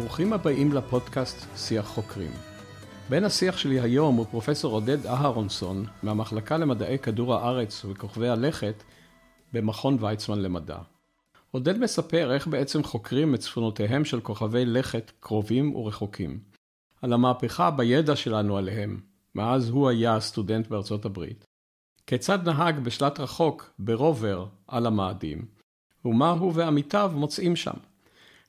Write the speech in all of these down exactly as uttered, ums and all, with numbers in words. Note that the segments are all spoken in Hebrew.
ברוכים הבאים לפודקאסט שיח חוקרים. בן השיח שלי היום הוא פרופסור עודד אהרונסון מהמחלקה למדעי כדור הארץ וכוכבי הלכת במכון ויצמן למדע. עודד מספר איך בעצם חוקרים את צפונותיהם של כוכבי לכת קרובים ורחוקים, על המהפכה בידע שלנו עליהם, מאז הוא היה הסטודנט בארצות הברית. כיצד נהג בשלט רחוק ברובר על המאדים, ומה הוא ועמיתיו מוצאים שם.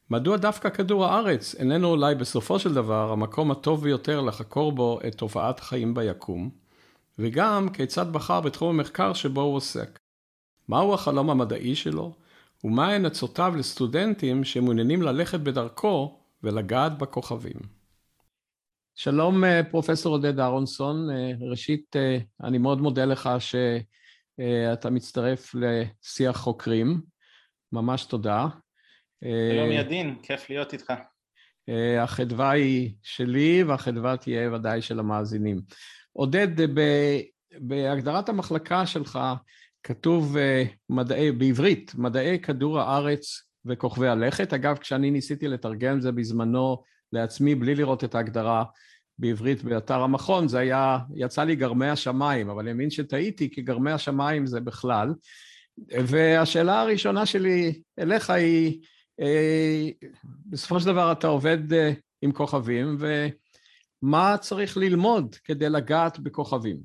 מדוע דווקא כדור הארץ איננו אולי בסופו של דבר המקום הטוב ביותר לחקור בו את תופעת חיים ביקום, וגם כיצד בחר בתחום המחקר שבו הוא עוסק. מהו החלום המדעי שלו, ומהן עצותיו לסטודנטים שמעוניינים ללכת בדרכו ולגעת בכוכבים. שלום פרופסור עודד אהרונסון, ראשית אני מאוד מודה לך שאתה מצטרף לשיח חוקרים, ממש תודה. שלום ידין, כיף להיות איתך. החדווה היא שלי והחדווה תהיה ודאי של המאזינים. עודד, בהגדרת המחלקה שלך כתוב מדעי, בעברית, מדעי כדור הארץ וכוכבי הלכת. אגב, כשאני ניסיתי לתרגם זה בזמנו לעצמי בלי לראות את ההגדרה בעברית באתר המכון, זה היה, יצא לי גרמי השמיים, אבל אני מבין שטעיתי כי גרמי השמיים זה בכלל. והשאלה הראשונה שלי אליך היא, בסופו של דבר אתה עובד עם כוכבים, ומה צריך ללמוד כדי לגעת בכוכבים?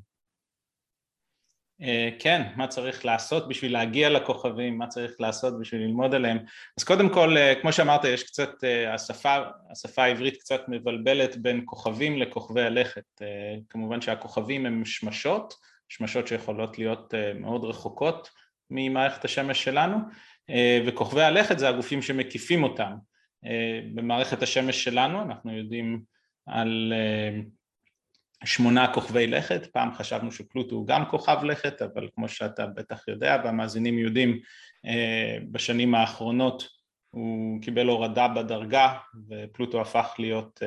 כן, מה צריך לעשות בשביל להגיע לכוכבים, מה צריך לעשות בשביל ללמוד עליהם. אז קודם כל, כמו שאמרת, יש קצת, השפה, השפה העברית קצת מבלבלת בין כוכבים לכוכבי הלכת. כמובן שהכוכבים הם שמשות, שמשות שיכולות להיות מאוד רחוקות ממערכת השמש שלנו, וכוכבי הלכת זה הגופים שמקיפים אותם. במערכת השמש שלנו אנחנו יודעים על שמונה כוכבי לכת, פעם חשבנו שפלוטו הוא גם כוכב לכת, אבל כמו שאתה בטח יודע, והמאזינים יודעים, בשנים האחרונות הוא קיבל הורדה בדרגה, ופלוטו הפך להיות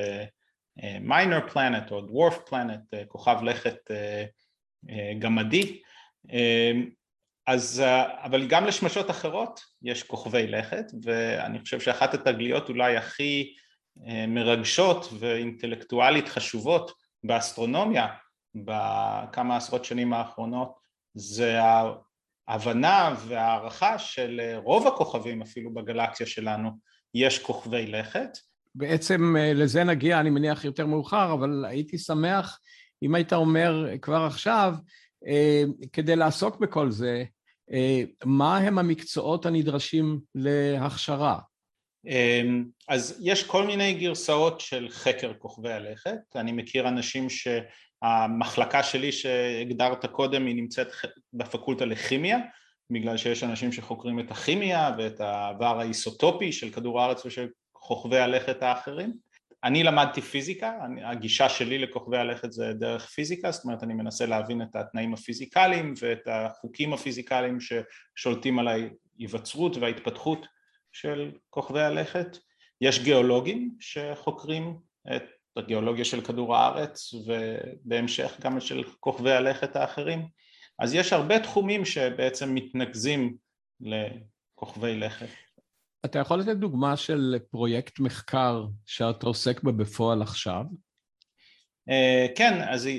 minor planet או dwarf planet, כוכב לכת גמדי. אז, אבל גם לשמשות אחרות יש כוכבי לכת, ואני חושב שאחת התגליות אולי הכי מרגשות ואינטלקטואלית חשובות באסטרונומיה, בכמה עשרות שנים האחרונות, זה ההבנה והערכה של רוב הכוכבים, אפילו בגלקסיה שלנו, יש כוכבי לכת. בעצם לזה נגיע, אני מניח יותר מאוחר, אבל הייתי שמח, אם היית אומר כבר עכשיו, כדי לעסוק בכל זה, מה הם המקצועות הנדרשים להכשרה? אז יש כל מיני גרסאות של חקר כוכבי הלכת. אני מכיר אנשים שהמחלקה שלי שהגדרת קודם היא נמצאת בפקולטה לכימיה, בגלל שיש אנשים שחוקרים את הכימיה ואת העבר האיסוטופי של כדור הארץ ושל כוכבי הלכת האחרים. אני למדתי פיזיקה, הגישה שלי לכוכבי הלכת זה דרך פיזיקה, זאת אומרת אני מנסה להבין את התנאים הפיזיקליים ואת החוקים הפיזיקליים ששולטים על ההיווצרות וההתפתחות של כוכבי הלכת. יש גיאולוגים שחוקרים את הגיאולוגיה של כדור הארץ ובהמשך גם של כוכבי הלכת האחרים. אז יש הרבה תחומים שבעצם מתנקזים לכוכבי לכת. אתה יכול לתת דוגמה של פרויקט מחקר שאתה עוסק בה בפועל עכשיו? כן, אז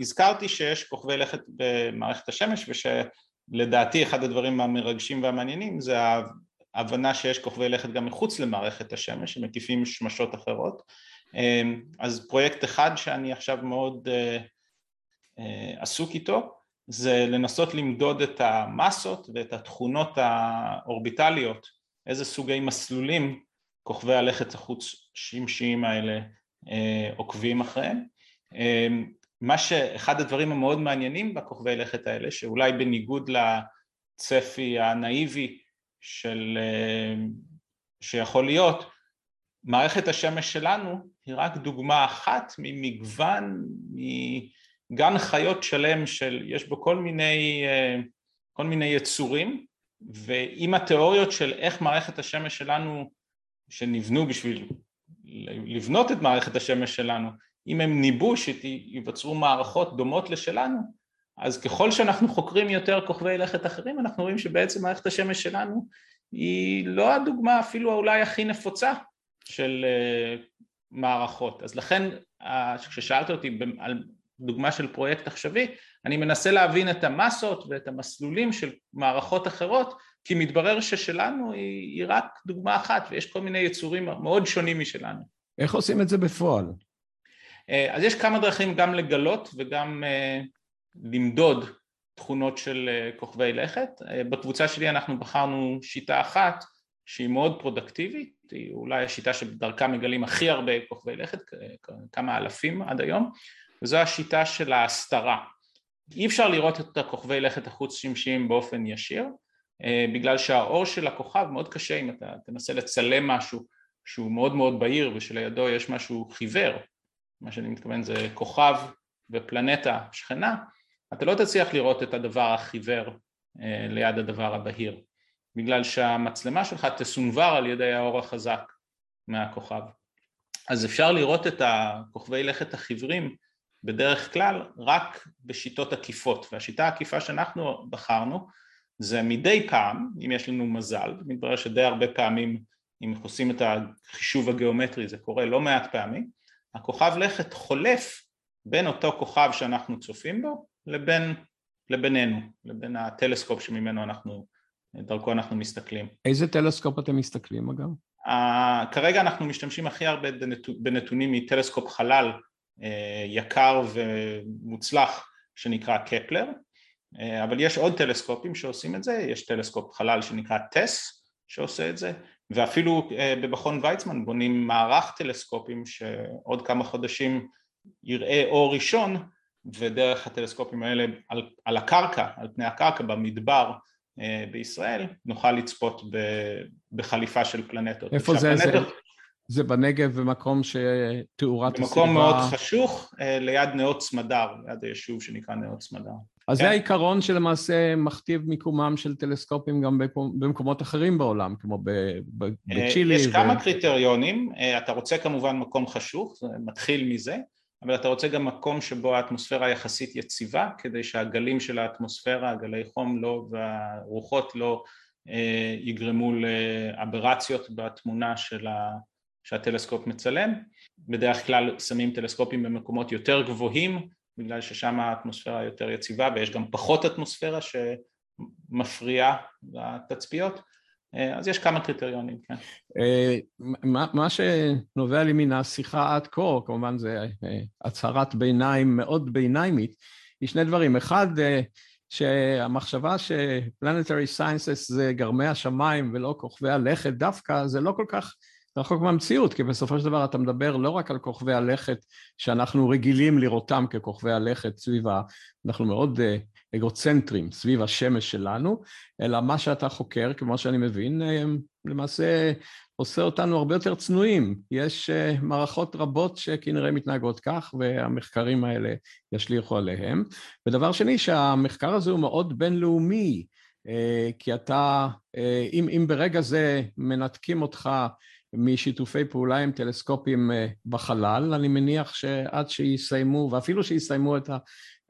הזכרתי שיש כוכבי לכת במערכת השמש, ושלדעתי אחד הדברים המרגשים והמעניינים זה ההבנה שיש כוכבי לכת גם מחוץ למערכת השמש, שמקיפים שמשות אחרות. אז פרויקט אחד שאני עכשיו מאוד עסוק איתו, זה לנסות למדוד את המסות ואת התכונות האורביטליות, איזה סוגי מסלולים כוכבי הלכת החוץ שמשיים האלה אה, עוקבים אחריהם. אה, מה שאחד הדברים המאוד מעניינים בכוכבי הלכת האלה, שאולי בניגוד לצפי הנאיבי של, אה, שיכול להיות, מערכת השמש שלנו היא רק דוגמה אחת ממגוון, מגן חיות שלם של, יש בו כל מיני, אה, כל מיני יצורים, ועם התיאוריות של איך מערכת השמש שלנו, שנבנו בשביל לבנות את מערכת השמש שלנו, אם הם ניבאו שייווצרו מערכות דומות לשלנו, אז ככל שאנחנו חוקרים יותר כוכבי לכת אחרים, אנחנו רואים שבעצם מערכת השמש שלנו היא לא הדוגמה אפילו אולי הכי נפוצה של מערכות. אז לכן, כששאלת אותי על דוגמה של פרויקט עכשווי, אני מנסה להבין את המסות ואת המסלולים של מערכות אחרות, כי מתברר ששלנו היא רק דוגמה אחת, ויש כל מיני יצורים מאוד שונים משלנו. איך עושים את זה בפועל? אז יש כמה דרכים גם לגלות וגם למדוד תכונות של כוכבי לכת. בקבוצה שלי אנחנו בחרנו שיטה אחת, שהיא מאוד פרודקטיבית, היא אולי השיטה שבדרכה מגלים הכי הרבה כוכבי לכת, כמה אלפים עד היום, וזו השיטה של ההסתרה. אי אפשר לראות את הכוכבי לכת החוץ שמשיים באופן ישיר, בגלל שהאור של הכוכב מאוד קשה, אם אתה תנסה לצלם משהו שהוא מאוד מאוד בהיר, ושלידו יש משהו חיוור, מה שאני מתכוון זה כוכב ופלנטה שכנה, אתה לא תצליח לראות את הדבר החיוור ליד הדבר הבהיר, בגלל שהמצלמה שלך תסונבר על ידי האור החזק מהכוכב. אז אפשר לראות את הכוכבי לכת החיוורים בדרך כלל רק בשיטות עקיפות, והשיטה העקיפה שאנחנו בחרנו זה מדי פעם, אם יש לנו מזל, מתברר שדי הרבה פעמים, אם עושים את החישוב הגיאומטרי, זה קורה לא מעט פעמים, הכוכב לכת חולף בין אותו כוכב שאנחנו צופים בו לבין, לבינינו, לבין הטלסקופ שממנו אנחנו, דרכו אנחנו מסתכלים. איזה טלסקופ אתם מסתכלים אגב? Uh, כרגע אנחנו משתמשים הכי הרבה בנתונים מטלסקופ חלל uh, יקר ומוצלח שנקרא קפלר, אבל יש עוד טלסקופים שעושים את זה, יש טלסקופ חלל שנקרא טס שעושה את זה, ואפילו במכון ויצמן בונים מערך טלסקופים שעוד כמה חודשים יראה אור ראשון, ודרך הטלסקופים האלה על, על הקרקע, על פני הקרקע במדבר בישראל, נוכל לצפות ב, בחליפה של פלנטות. איפה זה? פלנטות, זה, זה בנגב במקום שתאורת הסביבה? במקום מאוד חשוך, ליד נאות סמדר, ליד היישוב שנקרא נאות סמדר. אז זה העיקרון שלמעשה מכתיב מיקומם של טלסקופים גם במקומות אחרים בעולם, כמו בצ'ילי. יש כמה קריטריונים, אתה רוצה כמובן מקום חשוך, זה מתחיל מזה, אבל אתה רוצה גם מקום שבו האטמוספירה יחסית יציבה, כדי שהגלים של האטמוספירה, הגלי חום לא והרוחות לא יגרמו לאברציות בתמונה של שהטלסקופ מצלם. בדרך כלל שמים טלסקופים במקומות יותר גבוהים, בגלל ששם האטמוספירה יותר יציבה, ויש גם פחות אטמוספירה שמפריעה לתצפיות, אז יש כמה קריטריונים, כן. מה, מה שנובע לי מן השיחה עד כה, כמובן זה הצהרת ביניים מאוד ביניימית, יש שני דברים. אחד, שהמחשבה ש-Planetary Sciences זה גרמי השמיים ולא כוכבי הלכת דווקא, זה לא כל כך רחוק מהמציאות, כי בסופו של דבר אתה מדבר לא רק על כוכבי הלכת שאנחנו רגילים לראותם ככוכבי הלכת סביב, אנחנו מאוד אגוצנטרים סביב השמש שלנו, אלא מה שאתה חוקר, כמו שאני מבין, למעשה עושה אותנו הרבה יותר צנועים. יש מערכות רבות שכנראה מתנהגות כך, והמחקרים האלה ישליחו עליהם. ודבר שני, שהמחקר הזה הוא מאוד בינלאומי, כי אתה, אם, אם ברגע זה מנתקים אותך משיתופי פעולה עם טלסקופים בחלל, אני מניח שעד שיסיימו, ואפילו שיסיימו את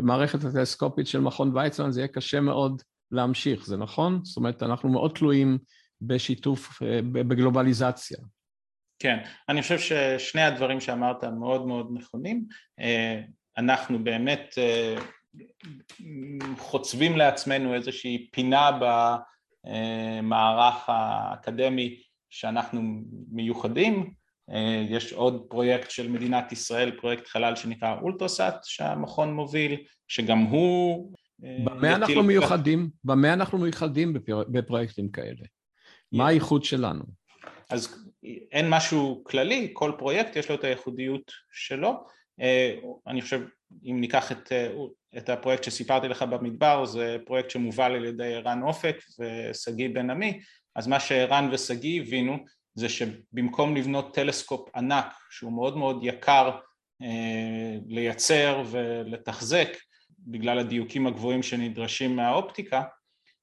המערכת הטלסקופית של מכון ויצמן, זה יהיה קשה מאוד להמשיך, זה נכון? זאת אומרת, אנחנו מאוד תלויים בשיתוף, בגלובליזציה. כן, אני חושב ששני הדברים שאמרת מאוד מאוד נכונים, אנחנו באמת חוצבים לעצמנו איזושהי פינה במערך האקדמי, שאנחנו מיוחדים. יש עוד פרויקט של מדינת ישראל, פרויקט חלל שנקרא אולטרסאט, שהמכון מוביל, שגם הוא... במה אנחנו מיוחדים? במה אנחנו מיוחדים בפרויקטים כאלה? מה הייחוד שלנו? אז אין משהו כללי, כל פרויקט יש לו את הייחודיות שלו. אני חושב, אם ניקח את, את הפרויקט שסיפרתי לך במדבר, זה פרויקט שמובל על ידי רן אופק וסגי בן עמי, אז מה שערן וסגי הבינו זה שבמקום לבנות טלסקופ ענק שהוא מאוד מאוד יקר אה, לייצר ולתחזק בגלל הדיוקים הגבוהים שנדרשים מהאופטיקה,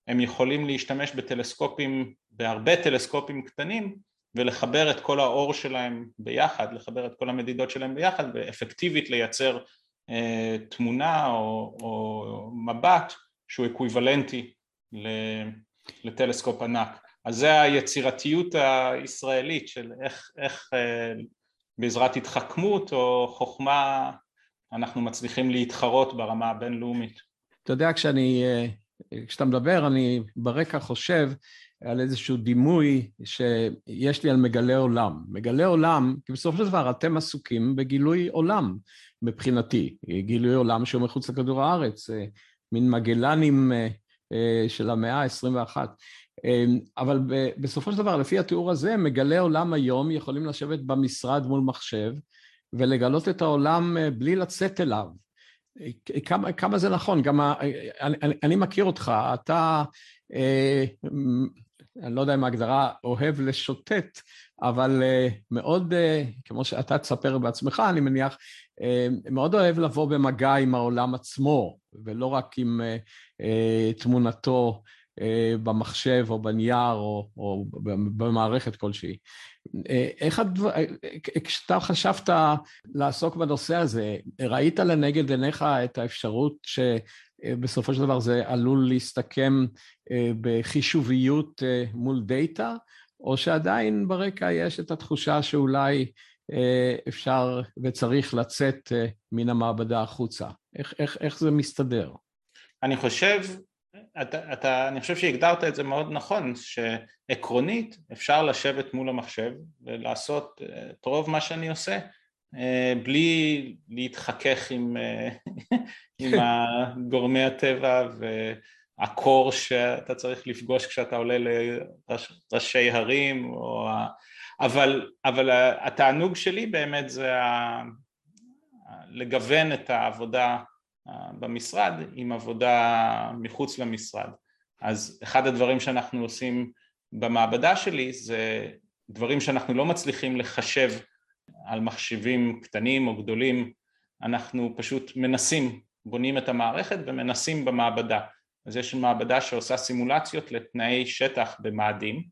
הם יכולים להשתמש בטלסקופים, בהרבה טלסקופים קטנים, ולחבר את כל האור שלהם ביחד, לחבר את כל המדידות שלהם ביחד, ואפקטיבית לייצר אה, תמונה או, או מבט שהוא אקוויוולנטי לטלסקופ ענק. אז זה היצירתיות הישראלית של איך, איך בעזרת התחכמות או חוכמה אנחנו מצליחים להתחרות ברמה הבינלאומית. אתה יודע, כשאני, כשאתה מדבר, אני ברקע חושב על איזשהו דימוי שיש לי על מגלי עולם. מגלי עולם, כי בסופו של דבר אתם עסוקים בגילוי עולם מבחינתי, גילוי עולם שהוא מחוץ לכדור הארץ, מין מגלנים של המאה ה-עשרים ואחת. אבל בסופו של דבר, לפי התיאור הזה, מגלי עולם היום יכולים לשבת במשרד מול מחשב, ולגלות את העולם בלי לצאת אליו. כמה, כמה זה נכון? גם אני, אני מכיר אותך, אתה, אה, אני לא יודע אם ההגדרה אוהב לשוטט, אבל אה, מאוד, אה, כמו שאתה תספר בעצמך, אני מניח, אה, מאוד אוהב לבוא במגע עם העולם עצמו, ולא רק עם אה, אה, תמונתו אה, במחשב או בנייר או, או במערכת כלשהי. איך הדבר, כשאתה חשבת לעסוק בנושא הזה, ראית לנגד עיניך את האפשרות שבסופו של דבר זה עלול להסתכם בחישוביות מול דאטה, או שעדיין ברקע יש את התחושה שאולי אפשר וצריך לצאת מן המעבדה החוצה? איך, איך, איך זה מסתדר? אני חושב, אתה, אתה, אני חושב שהגדרת את זה מאוד נכון, שעקרונית אפשר לשבת מול המחשב ולעשות את רוב מה שאני עושה, בלי להתחכך עם, עם גורמי הטבע והקור שאתה צריך לפגוש כשאתה עולה לראשי הרים, או... אבל, אבל התענוג שלי באמת זה ה... לגוון את העבודה במשרד עם עבודה מחוץ למשרד. אז אחד הדברים שאנחנו עושים במעבדה שלי זה דברים שאנחנו לא מצליחים לחשב על מחשבים קטנים או גדולים, אנחנו פשוט מנסים, בונים את המערכת ומנסים במעבדה. אז יש מעבדה שעושה סימולציות לתנאי שטח במאדים,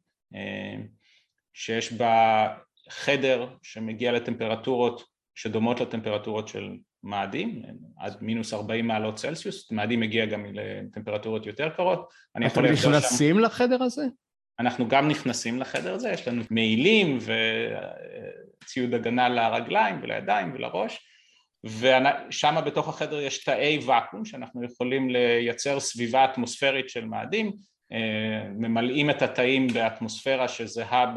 שיש בה חדר שמגיע לטמפרטורות שדומות לטמפרטורות של מאדים, עד מינוס ארבעים מעלות צלסיוס, מאדים מגיע גם לטמפרטורות יותר קרות. אתם נכנסים לחדר הזה? אנחנו גם נכנסים לחדר הזה, יש לנו מעילים וציוד הגנה לרגליים ולידיים ולראש, ושם בתוך החדר יש תאי וקום שאנחנו יכולים לייצר סביבה אטמוספרית של מאדים, ממלאים את התאים באטמוספירה שזהה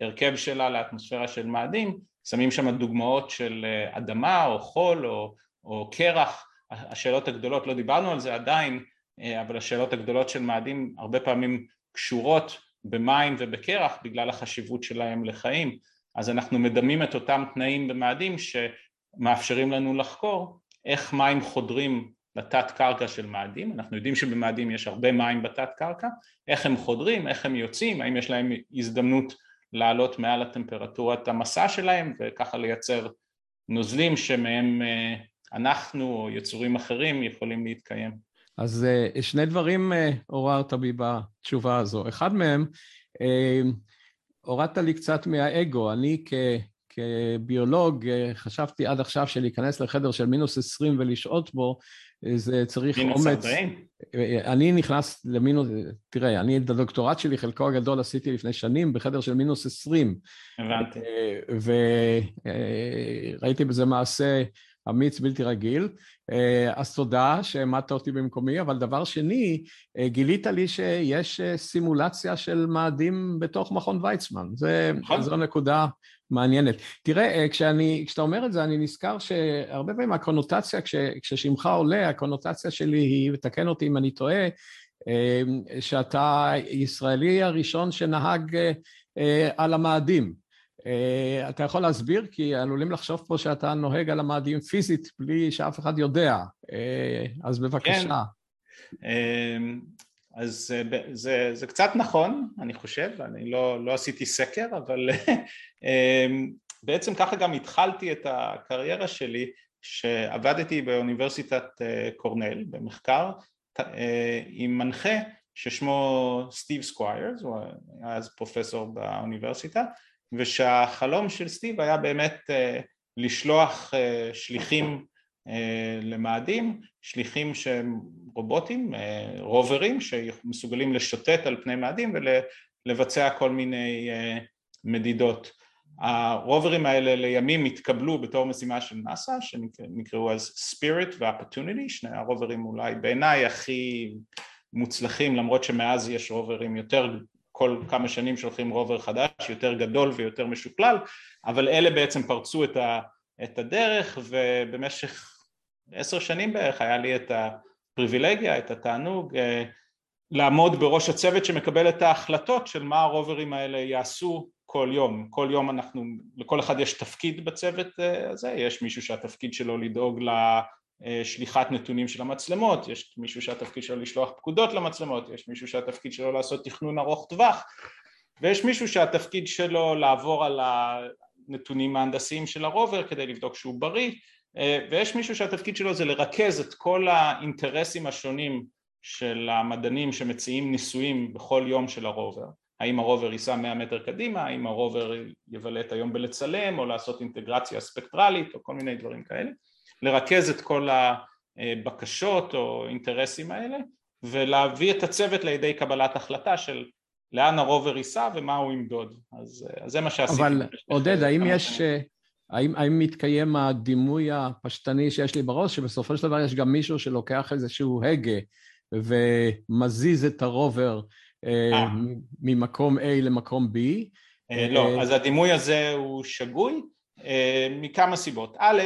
בהרכב שלה לאטמוספירה של מאדים, שמים שם דוגמאות של אדמה או חול או, או קרח. השאלות הגדולות, לא דיברנו על זה עדיין, אבל השאלות הגדולות של מאדים הרבה פעמים קשורות במים ובקרח בגלל החשיבות שלהם לחיים. אז אנחנו מדמים את אותם תנאים במאדים שמאפשרים לנו לחקור איך מים חודרים לתת קרקע של מאדים. אנחנו יודעים שבמאדים יש הרבה מים בתת קרקע, איך הם חודרים, איך הם יוצאים, האם יש להם הזדמנות לעלות מעל הטמפרטורת המסע שלהם, וככה לייצר נוזלים שמהם אנחנו או יצורים אחרים יכולים להתקיים. אז שני דברים עוררת בי בתשובה הזו. אחד מהם, עוררת לי קצת מהאגו. אני כ... כביולוג חשבתי עד עכשיו שלהיכנס לחדר של מינוס עשרים ולשעות בו, זה צריך אומץ. מינוס ארבעים? אני נכנס למינוס, תראה, אני את הדוקטורט שלי, חלקו הגדול עשיתי לפני שנים, בחדר של מינוס עשרים. הבנתי. וראיתי בזה מעשה אמיץ בלתי רגיל, אז תודה שהעמדת אותי במקומי, אבל דבר שני, גילית לי שיש סימולציה של מאדים בתוך מכון ויצמן, זה, זו נקודה מעניינת. תראה, כשאני, כשאתה אומר את זה, אני נזכר שהרבה פעמים הקונוטציה, כש, כששמך עולה, הקונוטציה שלי היא, ותקן אותי אם אני טועה, שאתה ישראלי הראשון שנהג על המאדים. Uh, אתה יכול להסביר, כי עלולים לחשוב פה שאתה נוהג על המאדים פיזית בלי שאף אחד יודע, uh, אז בבקשה. כן. uh, אז זה, זה, זה קצת נכון, אני חושב, אני לא, לא עשיתי סקר, אבל uh, בעצם ככה גם התחלתי את הקריירה שלי, שעבדתי באוניברסיטת uh, קורנל במחקר uh, עם מנחה ששמו סטיב סקוויירס, הוא היה אז פרופסור באוניברסיטה, ושהחלום של סטיב היה באמת uh, לשלוח uh, שליחים uh, למאדים, שליחים שהם רובוטים, uh, רוברים, שמסוגלים לשוטט על פני מאדים לבצע כל מיני מדידות. הרוברים האלה לימים התקבלו בתור משימה של נאסא, שנקראו אז Spirit ו-Opportunity, שני הרוברים אולי בעיניי הכי מוצלחים, למרות שמאז יש רוברים יותר, כל כמה שנים שולחים רובר חדש, יותר גדול ויותר משוקלל, אבל אלה בעצם פרצו את ה... את הדרך, ובמשך עשר שנים בערך היה לי את הפריבילגיה, את התענוג, לעמוד בראש הצוות שמקבל את ההחלטות של מה הרוברים האלה יעשו כל יום. כל יום אנחנו, לכל אחד יש תפקיד בצוות הזה, יש מישהו שהתפקיד שלו לדאוג לשליחת נתונים של המצלמות, יש מישהו שהתפקיד שלו לשלוח פקודות למצלמות, יש מישהו שהתפקיד שלו לעשות תכנון ארוך טווח, ויש מישהו שהתפקיד שלו לעבור על ה... נתונים ההנדסיים של הרובר כדי לבדוק שהוא בריא, ויש מישהו שהתפקיד שלו זה לרכז את כל האינטרסים השונים של המדענים שמציעים ניסויים בכל יום של הרובר. האם הרובר ייסע מאה מטר קדימה, האם הרובר יבלט היום בלצלם או לעשות אינטגרציה ספקטרלית או כל מיני דברים כאלה, לרכז את כל הבקשות או אינטרסים האלה ולהביא את הצוות לידי קבלת החלטה של לאן הרובר ייסע ומה הוא ימדוד. אז, אז זה מה שעשיתי. אבל עודד, האם יש, האם, האם מתקיים הדימוי הפשטני שיש לי בראש, שבסופו של דבר יש גם מישהו שלוקח איזשהו הגה ומזיז את הרובר אה, ממקום A למקום B? אה, לא, אה... אז הדימוי הזה הוא שגוי, אה, מכמה סיבות. א',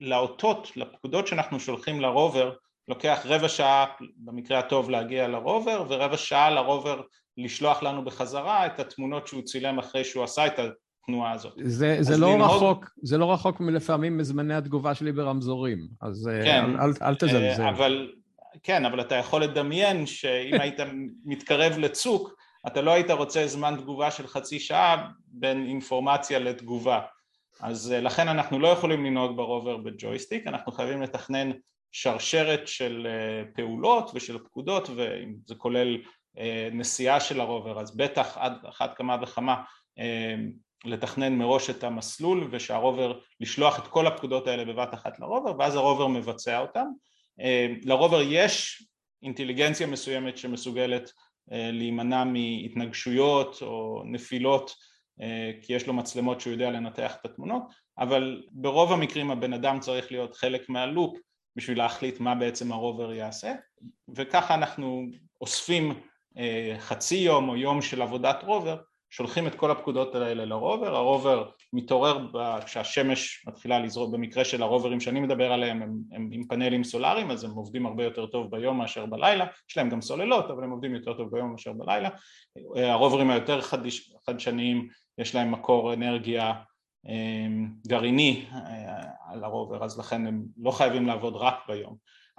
לאותות, לפקודות שאנחנו שולחים לרובר, לוקח רבע שעה במקרה הטוב להגיע לרובר, ורבע שעה לרובר לשלוח לנו בחזרה את התמונות שהוא צילם אחרי שהוא עשה את התנועה הזאת. זה, זה, לא, לנהוג... רחוק, זה לא רחוק מלפעמים מזמני התגובה שלי ברמזורים, אז כן, אל, אל, אל תזלזל. אבל, כן, אבל אתה יכול לדמיין שאם היית מתקרב לצוק, אתה לא היית רוצה זמן תגובה של חצי שעה בין אינפורמציה לתגובה. אז לכן אנחנו לא יכולים לנהוג ברובר בג'ויסטיק, אנחנו חייבים לתכנן שרשרת של פעולות ושל פקודות, וזה כולל נסיעה של הרובר, אז בטח עד אחת כמה וכמה לתכנן מראש את המסלול ושהרובר, לשלוח את כל הפקודות האלה בבת אחת לרובר, ואז הרובר מבצע אותם. לרובר יש אינטליגנציה מסוימת שמסוגלת להימנע מהתנגשויות או נפילות, כי יש לו מצלמות שהוא יודע לנתח את התמונות, אבל ברוב המקרים הבן אדם צריך להיות חלק מהלופ בשביל להחליט מה בעצם הרובר יעשה, וככה אנחנו אוספים חצי יום או יום של עבודת רובר, שולחים את כל הפקודות האלה לרובר, הרובר מתעורר כשהשמש מתחילה לזרום. במקרה של הרוברים שאני מדבר עליהם, הם, הם עם פאנלים סולאריים, אז הם עובדים הרבה יותר טוב ביום מאשר בלילה, יש להם גם סוללות, אבל הם עובדים יותר טוב ביום מאשר בלילה, הרוברים היותר חדש, חדשניים, יש להם מקור אנרגיה גרעיני על הרובר, אז לכן הם לא חייבים לעבוד רק ביום.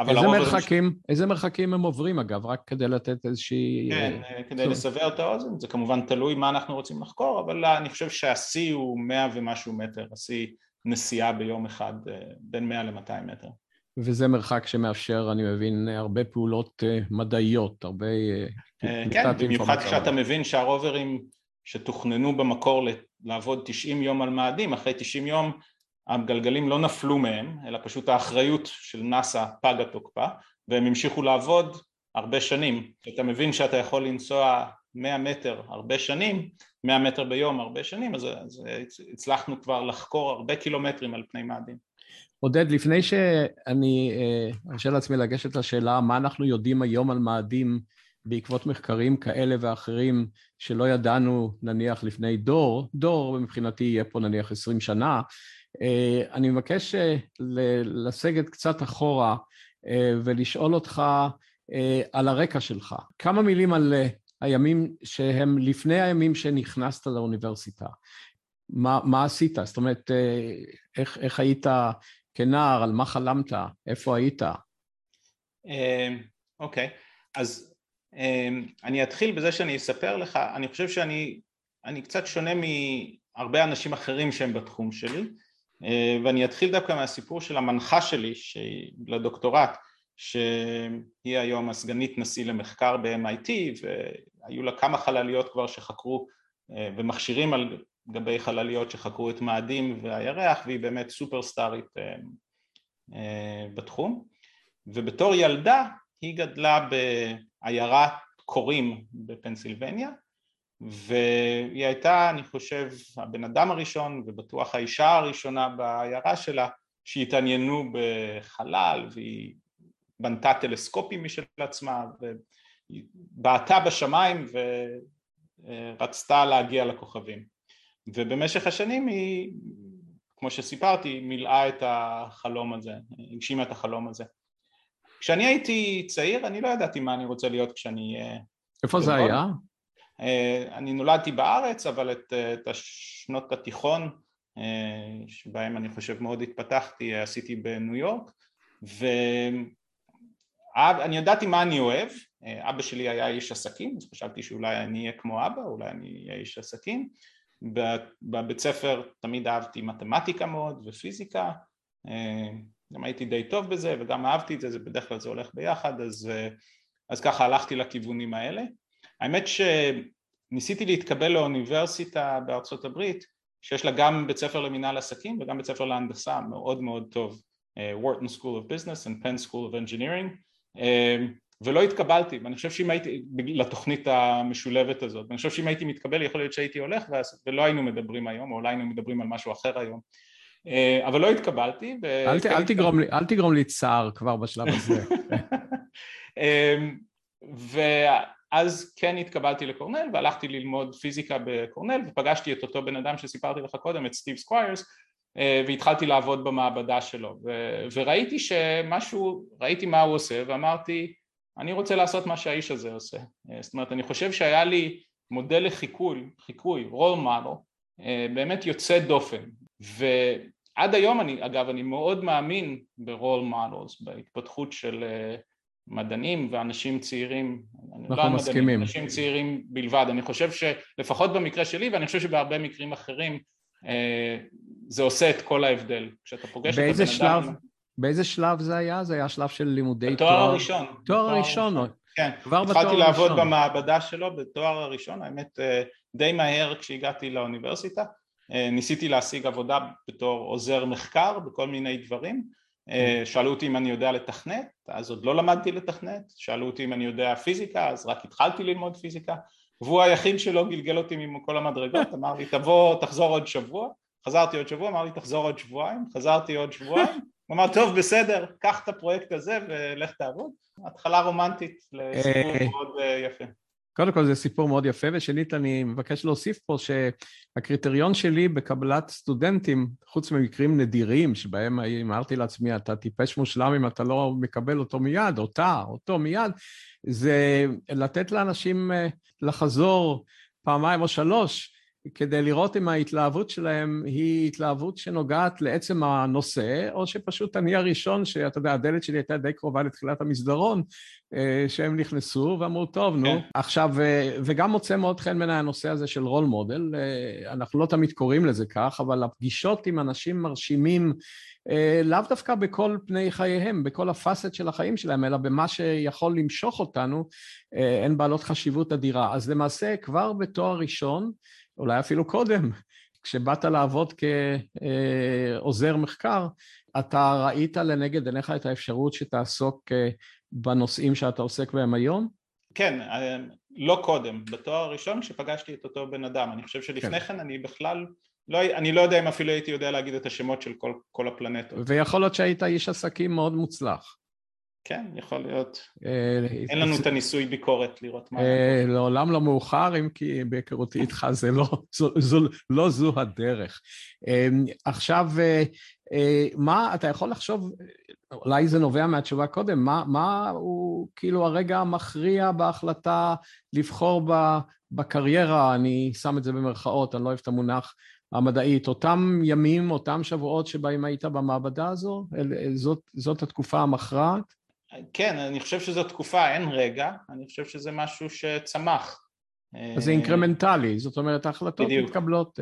איזה מרחקים, ש... איזה מרחקים הם עוברים אגב, רק כדי לתת איזושהי... כן, כדי לסבר את האוזן, זה כמובן תלוי מה אנחנו רוצים לחקור, אבל אני חושב שהשיא הוא מאה ומשהו מטר, השיא נסיעה ביום אחד בין מאה למאתיים מטר. וזה מרחק שמאפשר, אני מבין, הרבה פעולות מדעיות, הרבה... כן, במיוחד כשאתה מבין שהרוברים שתוכננו במקור לעבוד תשעים יום על מאדים, אחרי תשעים יום... הגלגלים לא נפלו מהם, אלא פשוט האחריות של נאסא פגה תוקפה, והם המשיכו לעבוד הרבה שנים. אתה מבין שאתה יכול לנסוע מאה מטר הרבה שנים, מאה מטר ביום הרבה שנים, אז, אז הצלחנו כבר לחקור הרבה קילומטרים על פני מאדים. עודד, לפני שאני ארשה לעצמי לגשת לשאלה, מה אנחנו יודעים היום על מאדים בעקבות מחקרים כאלה ואחרים שלא ידענו נניח לפני דור, דור מבחינתי יהיה פה נניח עשרים שנה, Uh, אני מבקש uh, ל- לסגת קצת אחורה uh, ולשאול אותך uh, על הרקע שלך. כמה מילים על uh, הימים שהם לפני הימים שנכנסת לאוניברסיטה. מה, מה עשית? זאת אומרת, uh, איך, איך היית כנער, על מה חלמת, איפה היית? אוקיי, uh, okay. אז uh, אני אתחיל בזה שאני אספר לך, אני חושב שאני אני קצת שונה מהרבה אנשים אחרים שהם בתחום שלי, ואני אתחיל דווקא מהסיפור של המנחה שלי לדוקטורט, שהיא היום הסגנית נשיא למחקר ב-אם איי טי, והיו לה כמה חלליות כבר שחקרו ומכשירים על גבי חלליות שחקרו את מאדים והירח, והיא באמת סופרסטארית בתחום. ובתור ילדה היא גדלה בעיירת קורים בפנסילבניה, והיא הייתה, אני חושב, הבן אדם הראשון ובטוח האישה הראשונה בעיירה שלה שהתעניינו בחלל, והיא בנתה טלסקופים משל עצמה והיא בעטה בשמיים ורצתה להגיע לכוכבים. ובמשך השנים היא, כמו שסיפרתי, מילאה את החלום הזה, הגשימה את החלום הזה. כשאני הייתי צעיר, אני לא ידעתי מה אני רוצה להיות כשאני... איפה זה היה? אני נולדתי בארץ, אבל את, את השנות התיכון, שבהם אני חושב מאוד התפתחתי, עשיתי בניו יורק, ואני ידעתי מה אני אוהב. אבא שלי היה איש עסקים, אז חשבתי שאולי אני אהיה כמו אבא, אולי אני אהיה איש עסקים. בבית ספר תמיד אהבתי מתמטיקה מאוד ופיזיקה, גם הייתי די טוב בזה וגם אהבתי את זה, זה בדרך כלל זה הולך ביחד, אז, אז ככה הלכתי לכיוונים האלה. האמת שניסיתי להתקבל לאוניברסיטה בארצות הברית, שיש לה גם בית ספר למנהל עסקים וגם בית ספר להנדסה מאוד מאוד טוב, Wharton School of Business and Penn School of Engineering, ולא התקבלתי, ואני חושב שאם הייתי, לתוכנית המשולבת הזאת, ואני חושב שאם הייתי מתקבל, יכול להיות שהייתי הולך, ולא היינו מדברים היום, או אולי היינו מדברים על משהו אחר היום, אבל לא התקבלתי. אל תגרום לי צער כבר בשלב הזה. ואז כן התקבלתי לקורנל, והלכתי ללמוד פיזיקה בקורנל, ופגשתי את אותו בן אדם שסיפרתי לך קודם, את סטיב סקוויירס, והתחלתי לעבוד במעבדה שלו, וראיתי שמשהו, ראיתי מה הוא עושה, ואמרתי, אני רוצה לעשות מה שהאיש הזה עושה. זאת אומרת, אני חושב שהיה לי מודל לחיקוי, חיקוי, רול מודל, באמת יוצא דופן. ועד היום, אני, אגב, אני מאוד מאמין ברול מודלס, בהתפתחות של מדענים ואנשים צעירים. אנחנו מסכימים. מדענים, אנשים צעירים בלבד. אני חושב שלפחות במקרה שלי, ואני חושב שבהרבה מקרים אחרים, זה עושה את כל ההבדל. כשאתה פוגש את הבן אדם... באיזה שלב? באיזה שלב זה היה? זה היה שלב של לימודי תואר... בתואר הראשון. תואר הראשון. כן, התחלתי לעבוד במעבדה שלו בתואר הראשון, האמת די מהר כשהגעתי לאוניברסיטה, ניסיתי להשיג עבודה בתור עוזר מחקר בכל מיני דברים, שאלו אותי אם אני יודע לתכנת, אז עוד לא למדתי לתכנת, שאלו אותי אם אני יודע פיזיקה, אז רק התחלתי ללמוד פיזיקה, והוא היחיד שלא גלגל אותי מכל המדרגות, אמר לי תבוא, תחזור עוד שבוע, חזרתי עוד שבוע, אמר לי תחזור עוד שבועיים, חזרתי עוד שבועיים, הוא אמר, טוב, בסדר, קח את הפרויקט הזה ולך תעבוד. התחלה רומנטית לסיפור מאוד יפה. קודם כל, זה סיפור מאוד יפה, ושנית, אני מבקש להוסיף פה שהקריטריון שלי בקבלת סטודנטים, חוץ ממקרים נדירים, שבהם אמרתי לעצמי, אתה טיפש מושלם אם אתה לא מקבל אותו מיד, אותה, אותו מיד, זה לתת לאנשים לחזור פעמיים או שלוש, כדי לראות אם ההתלהבות שלהם היא התלהבות שנוגעת לעצם הנושא, או שפשוט אני הראשון שאתה יודע, הדלת שלי הייתה די קרובה לתחילת המסדרון, שהם נכנסו ואמרו, טוב, נו. עכשיו, וגם מוצא מאוד חן מן הנושא הזה של רול מודל, אנחנו לא תמיד קוראים לזה כך, אבל הפגישות עם אנשים מרשימים, לאו דווקא בכל פני חייהם, בכל הפסט של החיים שלהם, אלא במה שיכול למשוך אותנו, הן בעלות חשיבות אדירה. אז למעשה כבר בתואר ראשון, אולי אפילו קודם, כשבאת לעבוד כעוזר מחקר, אתה ראית לנגד עיניך את האפשרות שתעסוק בנושאים שאתה עוסק בהם היום? כן, לא קודם, בתואר הראשון כשפגשתי את אותו בן אדם, אני חושב שלפני כן אני בכלל, לא, אני לא יודע אם אפילו הייתי יודע להגיד את השמות של כל, כל הפלנטות. ויכול להיות שהיית איש עסקים מאוד מוצלח. כן, יכול להיות. אין לנו את הניסוי ביקורת לראות מה... לעולם לא מאוחר, אם כי בהיכרותי איתך זה לא זו הדרך. עכשיו, מה אתה יכול לחשוב, אולי זה נובע מהתשובה קודם, מה הוא כאילו הרגע המכריע בהחלטה לבחור בקריירה, אני שם את זה במרכאות, אני לא אוהב את המונח המדעית, אותם ימים, אותם שבועות שבהם היית במעבדה הזו, זאת התקופה המכרעת? כן, אני חושב שזו תקופה, אין רגע, אני חושב שזה משהו שצמח. אז זה אינקרמנטלי, זאת אומרת, ההחלטות מתקבלות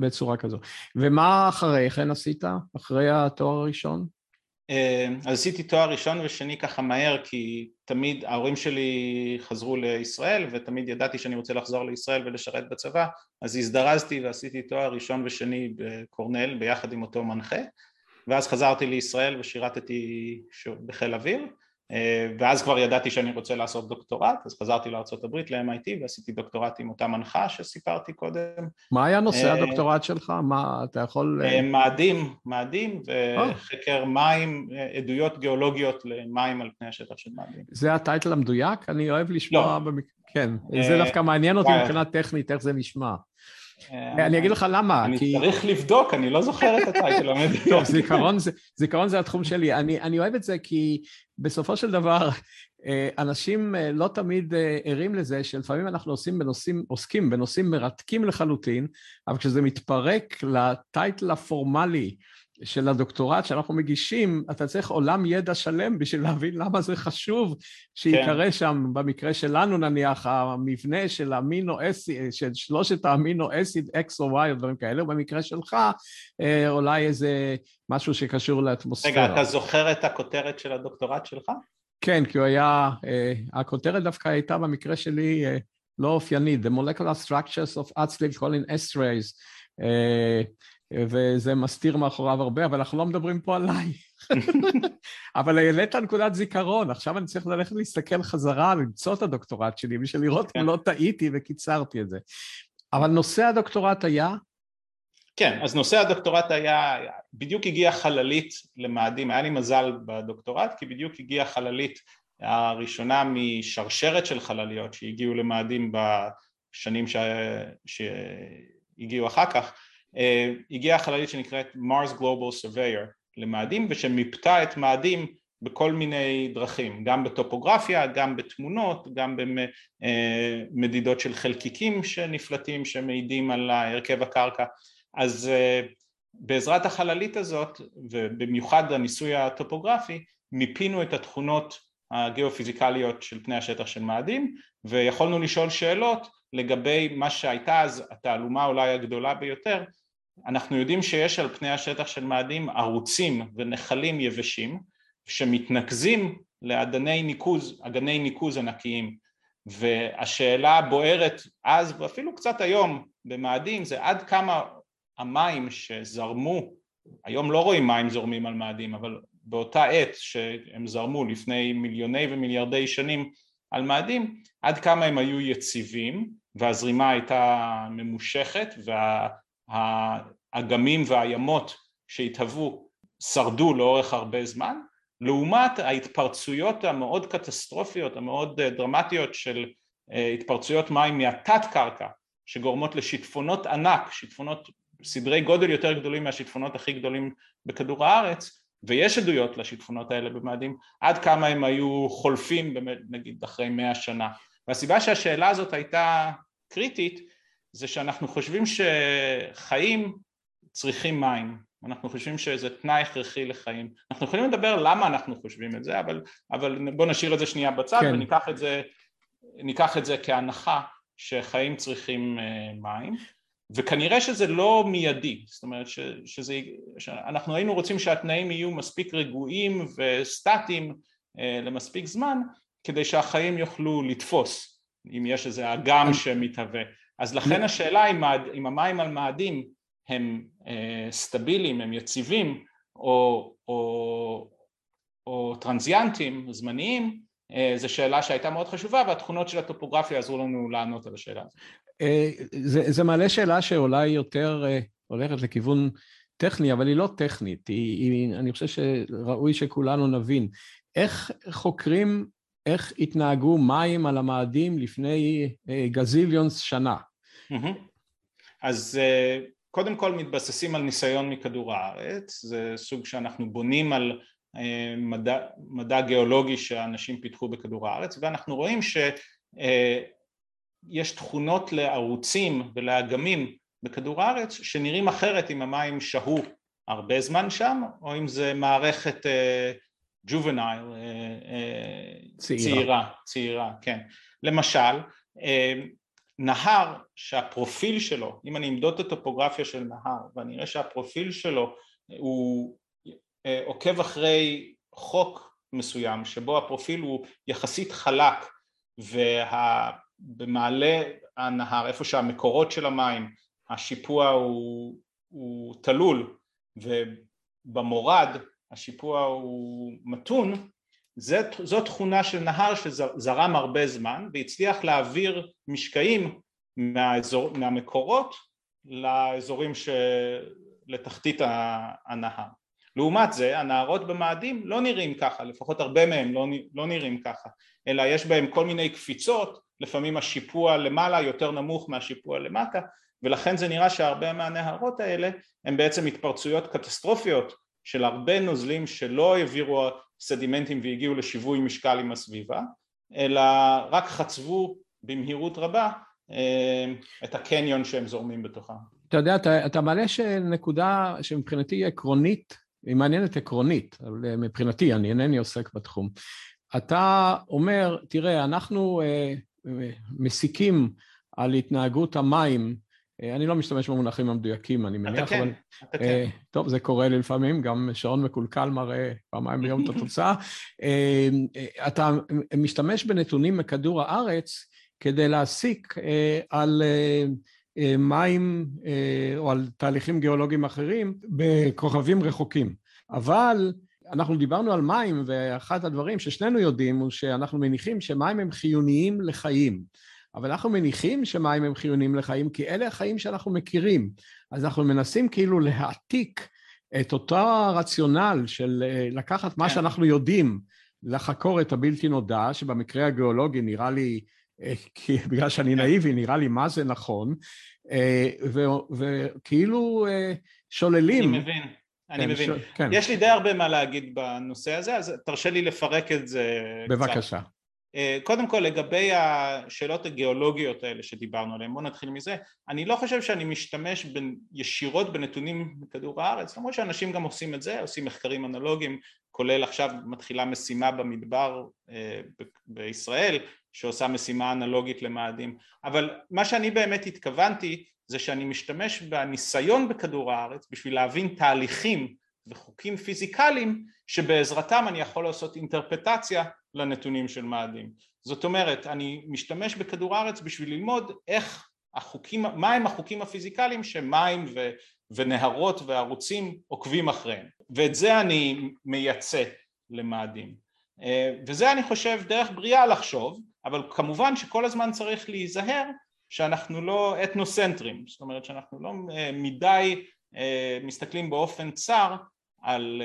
בצורה כזו. ומה אחרי כן עשית, אחרי התואר הראשון? אז עשיתי תואר ראשון ושני ככה מהר, כי תמיד ההורים שלי חזרו לישראל, ותמיד ידעתי שאני רוצה לחזור לישראל ולשרת בצבא, אז הזדרזתי ועשיתי תואר ראשון ושני בקורנל, ביחד עם אותו מנחה, ואז חזרתי לישראל ושירתתי בחיל אוויר, ואז כבר ידעתי שאני רוצה לעשות דוקטורט, אז חזרתי לארצות הברית ל-אם איי טי ועשיתי דוקטורט עם אותה מנחה שסיפרתי קודם. מה היה נושא הדוקטורט שלך? מה אתה יכול... מאדים, מאדים וחקר מים, עדויות גיאולוגיות למים על פני השטח של מאדים. זה הטייטל המדויק? אני אוהב לשמוע במקרה. כן, זה דווקא מעניין אותי מבחינה טכנית, איך זה נשמע. אני אגיד לך למה. אני צריך לבדוק, אני לא זוכר את הטייטל המדויק. טוב, זיכרון זה התחום שלי. אני אוהב את זה כי בסופו של דבר אנשים לא תמיד ערים לזה שלפעמים אנחנו עושים בנושאים, עוסקים בנושאים מרתקים לחלוטין, אבל כשזה מתפרק לטייטל הפורמלי של הדוקטורט שאנחנו מגישים, אתה צריך עולם ידע שלם בשביל להבין למה זה חשוב שיקרה שם. במקרה שלנו נניח, המבנה של אמינו-אסיד, של שלושת האמינו-אסיד, X או Y, דברים כאלה, ובמקרה שלך, אולי איזה משהו שקשור לאטמוספירה. רגע, אתה זוכר את הכותרת של הדוקטורט שלך? כן, כי הוא היה, הכותרת דווקא הייתה במקרה שלי לא אופיינית, The Molecular Structures of Atsleep Colin Estrays, וזה מסתיר מאחוריו הרבה, אבל אנחנו לא מדברים פה עליי. אבל העלית נקודת זיכרון, עכשיו אני צריך ללכת להסתכל חזרה, למצוא את הדוקטורט שלי, בשביל לראות אם לא טעיתי וקיצרתי את זה. אבל נושא הדוקטורט היה? כן, אז נושא הדוקטורט היה, בדיוק הגיעה חללית למאדים, היה לי מזל בדוקטורט, כי בדיוק הגיעה חללית הראשונה משרשרת של חלליות, שהגיעו למאדים בשנים ש... שהגיעו אחר כך, Uh, הגיעה החללית שנקראת Mars Global Surveyor למאדים, ושמיפתה את מאדים בכל מיני דרכים, גם בטופוגרפיה, גם בתמונות, גם במדידות uh, של חלקיקים שנפלטים שמעידים על הרכב הקרקע. אז uh, בעזרת החללית הזאת, ובמיוחד הניסוי הטופוגרפי, מיפינו את התכונות הגיאופיזיקליות של פני השטח של מאדים, ויכולנו לשאול שאלות לגבי מה שהייתה אז התעלומה אולי הגדולה ביותר. אנחנו יודעים שיש על פני השטח של מאדים ערוצים ונחלים יבשים שמתנקזים לאגני ניקוז, אגני ניקוז ענקיים, והשאלה הבוערת אז ואפילו קצת היום במאדים זה עד כמה המים שזרמו, היום לא רואים מים זורמים על מאדים, אבל באותה עת שהם זרמו לפני מיליוני ומיליארדי שנים על מאדים, עד כמה הם היו יציבים והזרימה הייתה ממושכת והאגמים והימות שהתהוו שרדו לאורך הרבה זמן, לעומת ההתפרצויות המאוד קטסטרופיות, המאוד דרמטיות של התפרצויות מים מהתת קרקע שגורמות לשיטפונות ענק, שיטפונות סדרי גודל יותר גדולים מהשיטפונות הכי גדולים בכדור הארץ, ויש עדויות לשיטפונות האלה במאדים, עד כמה הם היו חולפים, נגיד, אחרי מאה שנה. והסיבה שהשאלה הזאת הייתה קריטית, זה שאנחנו חושבים שחיים צריכים מים. אנחנו חושבים שזה תנאי הכרחי לחיים. אנחנו יכולים לדבר למה אנחנו חושבים את זה, אבל, אבל בוא נשאיר את זה שנייה בצד, כן. וניקח את זה, ניקח את זה כהנחה שחיים צריכים מים. וכנראה שזה לא מיידי, זאת אומרת ש, שזה, שאנחנו היינו רוצים שהתנאים יהיו מספיק רגועים וסטטיים אה, למספיק זמן, כדי שהחיים יוכלו לתפוס, אם יש איזה אגם שמתהווה. אז לכן השאלה אם, אם המים על מאדים הם אה, סטביליים, הם יציבים, או, או, או טרנזיאנטים, זמניים, אה, זו שאלה שהייתה מאוד חשובה, והתכונות של הטופוגרפיה עזרו לנו לענות על השאלה הזאת. זה, זה מעלה שאלה שאולי יותר הולכת לכיוון טכני, אבל היא לא טכנית, היא, היא, אני חושב שראוי שכולנו נבין, איך חוקרים, איך התנהגו מים על המאדים לפני גזיליונס שנה? אז קודם כל מתבססים על ניסיון מכדור הארץ, זה סוג שאנחנו בונים על מדע, מדע גיאולוגי שאנשים פיתחו בכדור הארץ, ואנחנו רואים ש... יש תכונות לערוצים ולאגמים בכדור הארץ שנראים אחרת אם המים שהו הרבה זמן שם, או אם זה מערכת uh, juvenile, uh, uh, צעירה. צעירה, צעירה, כן. למשל, uh, נהר שהפרופיל שלו, אם אני אמדוד את הטופוגרפיה של נהר, ואני אראה שהפרופיל שלו הוא uh, עוקב אחרי חוק מסוים, שבו הפרופיל הוא יחסית חלק, וה... במעלה הנהר, איפה שהמקורות של המים, השיפוע הוא, הוא תלול, ובמורד השיפוע הוא מתון, זו תכונה של נהר שזרם הרבה זמן והצליח להעביר משקעים מהאזור, מהמקורות לאזורים שלתחתית הנהר. לעומת זה, הנהרות במאדים לא נראים ככה, לפחות הרבה מהם לא, לא נראים ככה, אלא יש בהם כל מיני קפיצות, לפעמים השיפוע למעלה יותר נמוך מהשיפוע למטה, ולכן זה נראה שהרבה מהנהרות האלה הם בעצם התפרצויות קטסטרופיות של הרבה נוזלים שלא העבירו סדימנטים והגיעו לשיווי משקל עם הסביבה, אלא רק חצבו במהירות רבה את הקניון שהם זורמים בתוכה. אתה יודע, אתה, אתה מעלה שנקודה שמבחינתי עקרונית, היא מעניינת עקרונית, אבל מבחינתי, אני אינני עוסק בתחום. אתה אומר, תראה, אנחנו אה, מסיקים על התנהגות המים, אה, אני לא משתמש במונחים המדויקים, אני מניח, אבל... אתה אה, כן. טוב, זה קורה לי לפעמים, גם שעון מקולקל מראה פעמיים ביום את התוצאה. אה, אה, אתה משתמש בנתונים מכדור הארץ, כדי להסיק אה, על... אה, מים או על תהליכים גיאולוגיים אחרים בכוכבים רחוקים. אבל אנחנו דיברנו על מים, ואחת הדברים ששנינו יודעים הוא שאנחנו מניחים שמים הם חיוניים לחיים. אבל אנחנו מניחים שמים הם חיוניים לחיים כי אלה החיים שאנחנו מכירים. אז אנחנו מנסים כאילו להעתיק את אותו הרציונל של לקחת מה שאנחנו יודעים, לחקור את הבלתי נודע, שבמקרה הגיאולוגי נראה לי, כי בגלל שאני נאיבי, נראה לי מה זה נכון, וכאילו שוללים. אני מבין, אני מבין. יש לי די הרבה מה להגיד בנושא הזה, אז תרשה לי לפרק את זה. בבקשה. קודם כל, לגבי השאלות הגיאולוגיות האלה שדיברנו עליהן, בואו נתחיל מזה. אני לא חושב שאני משתמש ישירות בנתונים מכדור הארץ, למרות שאנשים גם עושים את זה, עושים מחקרים אנלוגיים, כולל עכשיו מתחילה משימה במדבר בישראל, שעושה משימה אנלוגית למאדים. אבל מה שאני באמת התכוונתי, זה שאני משתמש בניסיון בכדור הארץ, בשביל להבין תהליכים וחוקים פיזיקליים, שבעזרתם אני יכול לעשות אינטרפרטציה לנתונים של מאדים. זאת אומרת, אני משתמש בכדור הארץ בשביל ללמוד איך החוקים, מה הם החוקים הפיזיקליים שמים ו, ונהרות וערוצים עוקבים אחריהם. ואת זה אני מייצא למאדים. וזה אני חושב דרך בריאה לחשוב, אבל כמובן שכל הזמן צריך להיזהר שאנחנו לא אתנוסנטרים, זאת אומרת שאנחנו לא מדי מסתכלים באופן צר על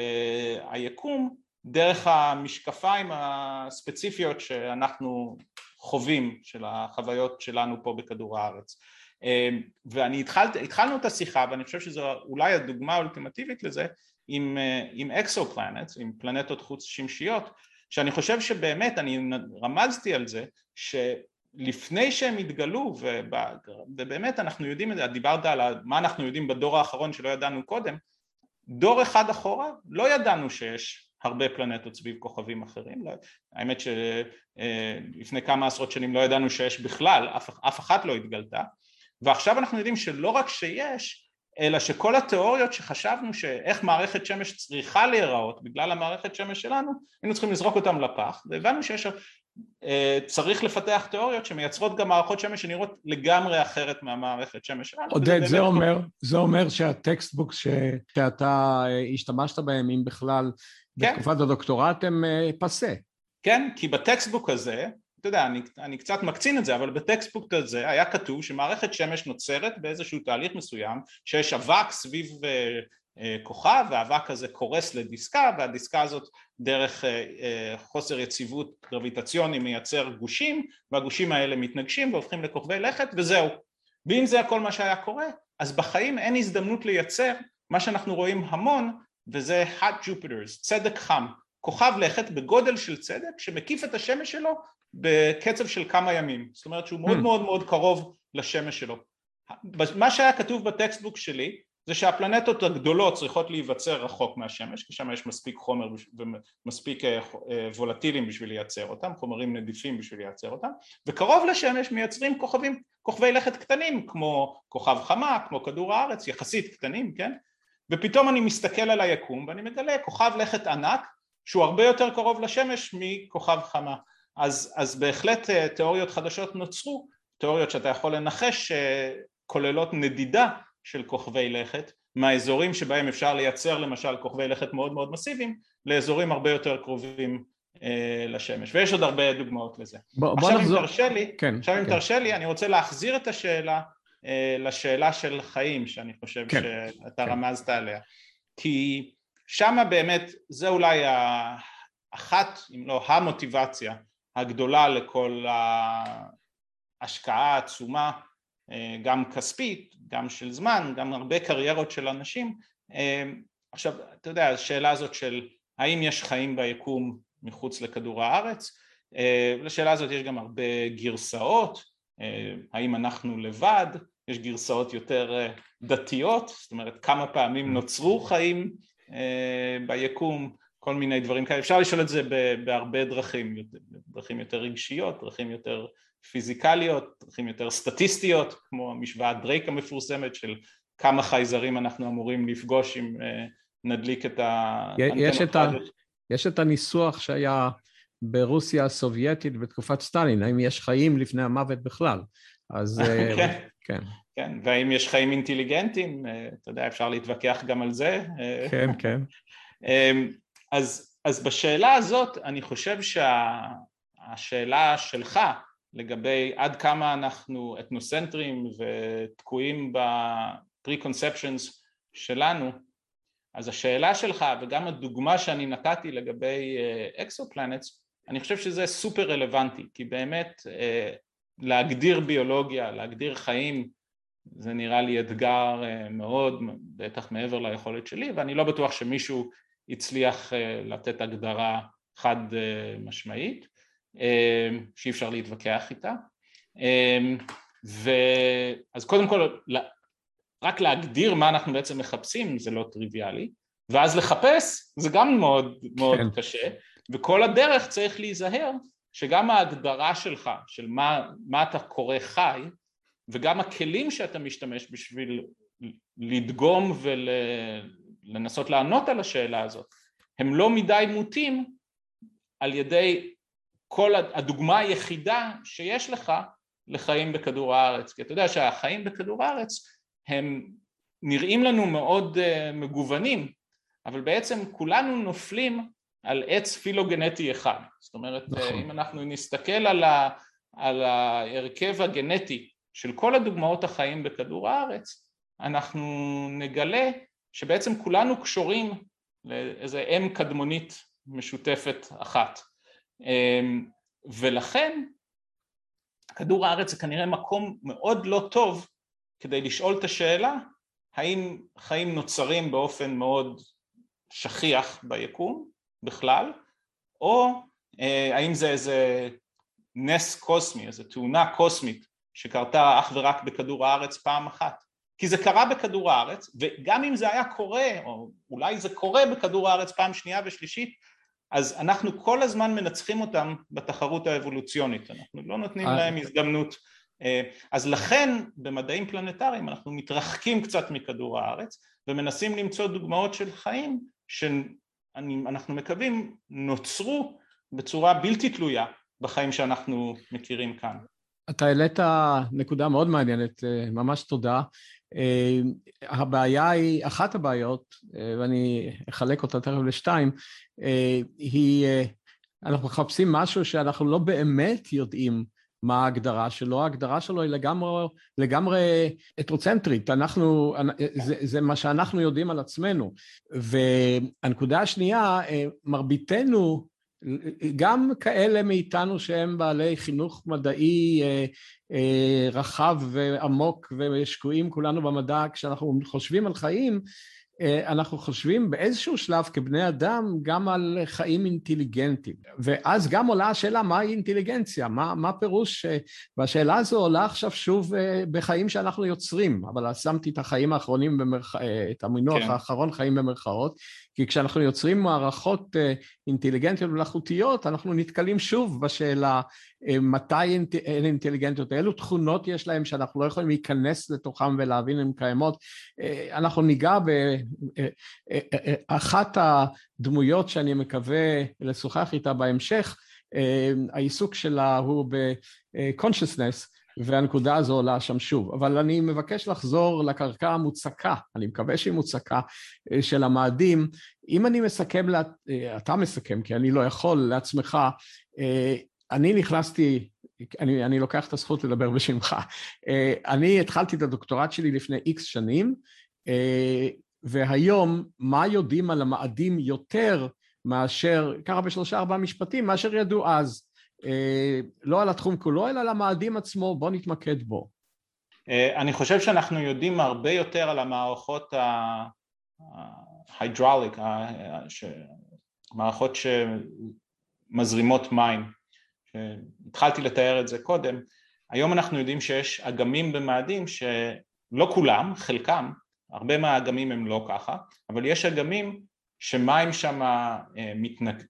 היקום דרך המשקפיים הספציפיות שאנחנו חווים, של החוויות שלנו פה בכדור הארץ. ואני התחלתי, התחלנו את השיחה, ואני חושב שזו אולי הדוגמה האולטימטיבית לזה, עם, עם אקסופלנטס, עם פלנטות חוץ שמשיות, שאני חושב שבאמת, אני רמזתי על זה, שלפני שהם התגלו, ובאמת אנחנו יודעים, דיברת על מה אנחנו יודעים בדור האחרון שלא ידענו קודם, דור אחד אחורה לא ידענו שיש הרבה פלנטות סביב כוכבים אחרים, האמת שלפני כמה עשרות שנים לא ידענו שיש בכלל, אף, אף אחת לא התגלתה, ועכשיו אנחנו יודעים שלא רק שיש, אלא שכל התיאוריות שחשבנו שאיך מערכת שמש צריכה להיראות בגלל המערכת שמש שלנו, היינו צריכים לזרוק אותם לפח, והבנו שיש צריך לפתח תיאוריות שמייצרות גם מערכות שמש שנראות לגמרי אחרת מהמערכת שמש שלנו. עודד, זה אומר, זה אומר שהטקסטבוק שאתה השתמשת בהם, אם בכלל, בתקופת הדוקטורט הם פסה. כן, כי בטקסטבוק הזה, אתה יודע, אני, אני קצת מקצין את זה, אבל בטקסטבוק הזה היה כתוב שמערכת שמש נוצרת באיזשהו תהליך מסוים, שיש אבק סביב אה, אה, כוכב, והאבק הזה קורס לדיסקה, והדיסקה הזאת דרך אה, אה, חוסר יציבות גרביטציוני מייצר גושים, והגושים האלה מתנגשים והופכים לכוכבי לכת, וזהו. ואם זה הכל מה שהיה קורה, אז בחיים אין הזדמנות לייצר מה שאנחנו רואים המון, וזה hot Jupiters, צדק חם, כוכב לכת בגודל של צדק, שמקיף את השמש שלו, בקצב של כמה ימים, זאת אומרת שהוא מאוד מאוד מאוד קרוב לשמש שלו. מה שהיה כתוב בטקסטבוק שלי, זה שהפלנטות הגדולות צריכות להיווצר רחוק מהשמש, כי שם יש מספיק חומר ומספיק וולטילים בשביל לייצר אותם, חומרים נדיפים בשביל לייצר אותם, וקרוב לשמש מייצרים כוכבים, כוכבי לכת קטנים, כמו כוכב חמה, כמו כדור הארץ, יחסית קטנים, כן? ופתאום אני מסתכל על היקום ואני מגלה כוכב לכת ענק, שהוא הרבה יותר קרוב לשמש מכוכב חמה. אז, אז בהחלט תיאוריות חדשות נוצרו, תיאוריות שאתה יכול לנחש שכוללות נדידה של כוכבי לכת, מהאזורים שבהם אפשר לייצר למשל כוכבי לכת מאוד מאוד מסיביים, לאזורים הרבה יותר קרובים לשמש, ויש עוד הרבה דוגמאות לזה. עכשיו אם תרשה לי, עכשיו אם תרשה לי, אני רוצה להחזיר את השאלה לשאלה של חיים, שאני חושב שאתה רמזת עליה, כי שמה באמת זה אולי אחת, אם לא המוטיבציה הגדולה לכל ההשקעה העצומה, גם כספית, גם של זמן, גם הרבה קריירות של אנשים. עכשיו, אתה יודע, השאלה הזאת של האם יש חיים ביקום מחוץ לכדור הארץ, לשאלה הזאת יש גם הרבה גרסאות, האם אנחנו לבד, יש גרסאות יותר דתיות, זאת אומרת כמה פעמים נוצרו חיים ביקום, כל מיני דברים כאלה, אפשר לשאול את זה בהרבה דרכים, דרכים יותר רגשיות, דרכים יותר פיזיקליות, דרכים יותר סטטיסטיות, כמו המשוואה דרייק המפורסמת של כמה חייזרים אנחנו אמורים לפגוש אם נדליק את האנטנה. יש את הניסוח שהיה ברוסיה הסובייטית בתקופת סטלין, האם יש חיים לפני המוות בכלל, אז כן. כן, והאם יש חיים אינטליגנטיים, אתה יודע, אפשר להתווכח גם על זה. כן, כן. אז, אז בשאלה הזאת אני חושב שהשאלה שלך לגבי עד כמה אנחנו אתנוצנטרים ותקועים ב-preconceptions שלנו, אז השאלה שלך וגם הדוגמה שאני נתתי לגבי אקסופלנטס, אני חושב שזה סופר רלוונטי, כי באמת להגדיר ביולוגיה, להגדיר חיים, זה נראה לי אתגר מאוד, בטח מעבר ליכולת שלי, ואני לא בטוח שמישהו הצליח לתת הגדרה חד משמעית, שאי אפשר להתווכח איתה. אז קודם כל, רק להגדיר מה אנחנו בעצם מחפשים, זה לא טריוויאלי, ואז לחפש, זה גם מאוד מאוד קשה, וכל הדרך צריך להיזהר, שגם ההגדרה שלך, של מה, מה אתה קורא חי, וגם הכלים שאתה משתמש בשביל לדגום ולנסות לענות על השאלה הזאת, הם לא מדי מוטים על ידי כל הדוגמה היחידה שיש לך לחיים בכדור הארץ. כי אתה יודע שהחיים בכדור הארץ הם נראים לנו מאוד מגוונים, אבל בעצם כולנו נופלים על עץ פילוגנטי אחד. זאת אומרת, אם אנחנו נסתכל על ה, על ההרכב הגנטי של כל הדוגמאות החיים בכדור הארץ, אנחנו נגלה שבעצם כולנו קשורים לאיזו אם קדמונית משותפת אחת. ולכן כדור הארץ זה כנראה מקום מאוד לא טוב כדי לשאול את השאלה, האם חיים נוצרים באופן מאוד שכיח ביקום בכלל, או האם זה איזה נס קוסמי, איזו תאונה קוסמית, שקרתה אך ורק בכדור הארץ פעם אחת. כי זה קרה בכדור הארץ, וגם אם זה היה קורה, או אולי זה קורה בכדור הארץ פעם שנייה ושלישית, אז אנחנו כל הזמן מנצחים אותם בתחרות האבולוציונית, אנחנו לא נותנים להם הזדמנות. אז לכן במדעים פלנטריים אנחנו מתרחקים קצת מכדור הארץ, ומנסים למצוא דוגמאות של חיים שאנחנו מקווים נוצרו בצורה בלתי תלויה בחיים שאנחנו מכירים כאן. אתה העלית נקודה מאוד מעניינת, ממש תודה. הבעיה היא, אחת הבעיות, ואני אחלק אותה תכף לשתיים, היא, אנחנו מחפשים משהו שאנחנו לא באמת יודעים מה ההגדרה שלו, ההגדרה שלו היא לגמרי, לגמרי אטרוצנטרית, אנחנו, זה, זה מה שאנחנו יודעים על עצמנו. והנקודה השנייה, מרביתנו, גם כאלה מאיתנו שהם בעלי חינוך מדעי רחב ועמוק ושקועים כולנו במדע, כשאנחנו חושבים על חיים, אנחנו חושבים באיזשהו שלב כבני אדם גם על חיים אינטליגנטיים. ואז גם עולה השאלה מהי אינטליגנציה, מה, מה פירוש, והשאלה הזו עולה עכשיו שוב בחיים שאנחנו יוצרים, אבל שמתי את החיים האחרונים, במרח... את המינוח כן. האחרון חיים במרכאות, כי כשאנחנו יוצרים מערכות אינטליגנטיות ולחוטיות, אנחנו נתקלים שוב בשאלה מתי הן אינטליגנטיות, אילו תכונות יש להם שאנחנו לא יכולים להיכנס לתוכם ולהבין אם קיימות. אנחנו ניגע באחת הדמויות שאני מקווה לשוחח איתה בהמשך, העיסוק שלה הוא ב-consciousness, והנקודה הזו עולה שם שוב, אבל אני מבקש לחזור לקרקע המוצקה, אני מקווה שהיא מוצקה, של המאדים, אם אני מסכם, לה, אתה מסכם, כי אני לא יכול לעצמך, אני נכנסתי, אני, אני לוקח את הזכות לדבר בשמך, אני התחלתי את הדוקטורט שלי לפני איקס שנים, והיום מה יודעים על המאדים יותר מאשר, ככה בשלושה ארבעה משפטים, מאשר ידעו אז, לא על התחום כולו, אלא על המאדים עצמו, בוא נתמקד בו. אני חושב שאנחנו יודעים הרבה יותר על המערכות ההידרליק, מערכות שמזרימות מים. התחלתי לתאר את זה קודם. היום אנחנו יודעים שיש אגמים במאדים שלא כולם, חלקם, הרבה מהאגמים הם לא ככה, אבל יש אגמים שמים שם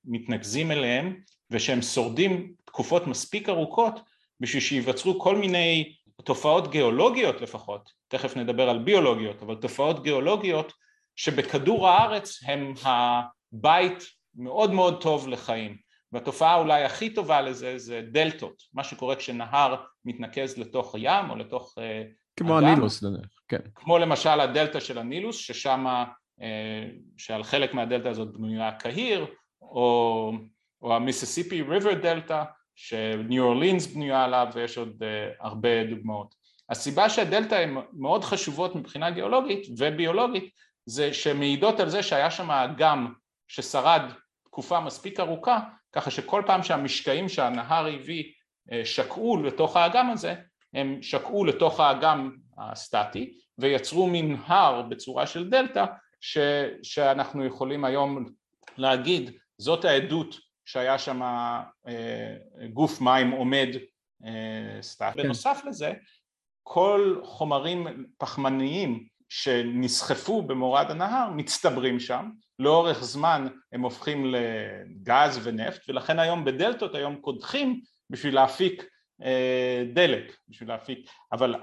מתנקזים אליהם, ושהם שורדים תקופות מספיק ארוכות, בשביל שיווצרו כל מיני תופעות גיאולוגיות לפחות, תכף נדבר על ביולוגיות, אבל תופעות גיאולוגיות שבכדור הארץ הם הבית מאוד מאוד טוב לחיים. והתופעה אולי הכי טובה לזה זה דלטות, מה שקורה כשנהר מתנקז לתוך ים או לתוך כמו אגם. הנילוס, כן. כמו למשל הדלטה של הנילוס, ששם, שעל חלק מהדלטה הזאת בנויה קהיר, או, או המיסיסיפי ריבר דלטה, שניו אורלינס בנויה עליו, ויש עוד הרבה דוגמאות. הסיבה שהדלטה הן מאוד חשובות מבחינה גיאולוגית וביולוגית, זה שמעידות על זה שהיה שם אגם ששרד תקופה מספיק ארוכה, ככה שכל פעם שהמשקעים שהנהר הביא שקעו לתוך האגם הזה, הם שקעו לתוך האגם הסטטי, ויצרו מנהר בצורה של דלטה, ש, שאנחנו יכולים היום להגיד, זאת העדות שהיה שם גוף מים עומד סטטי. כן. בנוסף לזה, כל חומרים פחמניים שנסחפו במורד הנהר מצטברים שם, לאורך זמן הם הופכים לגז ונפט, ולכן היום בדלטות היום קודחים בשביל להפיק דלק, בשביל להפיק, אבל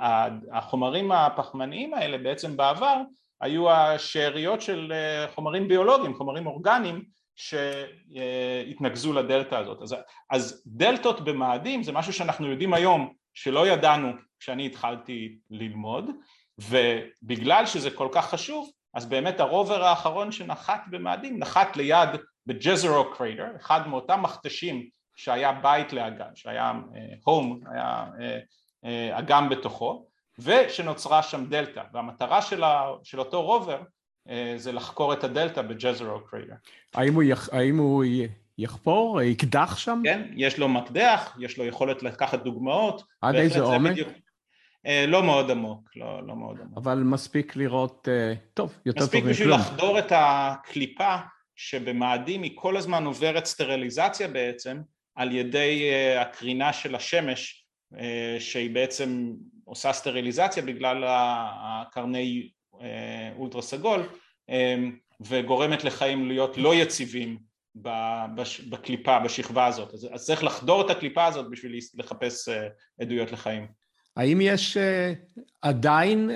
החומרים הפחמניים האלה בעצם בעבר היו השאריות של חומרים ביולוגיים, חומרים אורגניים שהתנקזו לדלטה הזאת. אז, אז דלטות במאדים זה משהו שאנחנו יודעים היום שלא ידענו כשאני התחלתי ללמוד, ובגלל שזה כל כך חשוב, אז באמת הרובר האחרון שנחת במאדים נחת ליד בג'זרו קרייטר, אחד מאותם מכתשים שהיה בית לאגם, שהיה הום, היה אגם בתוכו, ושנוצרה שם דלטה, והמטרה של, ה, של אותו רובר זה לחקור את הדלטה בג'זרו קרייטר. האם הוא, יח, האם הוא יחפור, יקדח שם? כן, יש לו מקדח, יש לו יכולת לקחת דוגמאות. עד איזה עומק? בדיוק, לא מאוד עמוק, לא, לא מאוד עמוק. אבל מספיק לראות, טוב, יותר מספיק טוב. מספיק בשביל לחדור את הקליפה שבמאדים היא כל הזמן עוברת סטריליזציה בעצם, על ידי הקרינה של השמש, שהיא בעצם עושה סטריליזציה בגלל הקרני אולטרה סגול, וגורמת לחיים להיות לא יציבים בקליפה, בשכבה הזאת. אז צריך לחדור את הקליפה הזאת בשביל לחפש עדויות לחיים. האם יש עדיין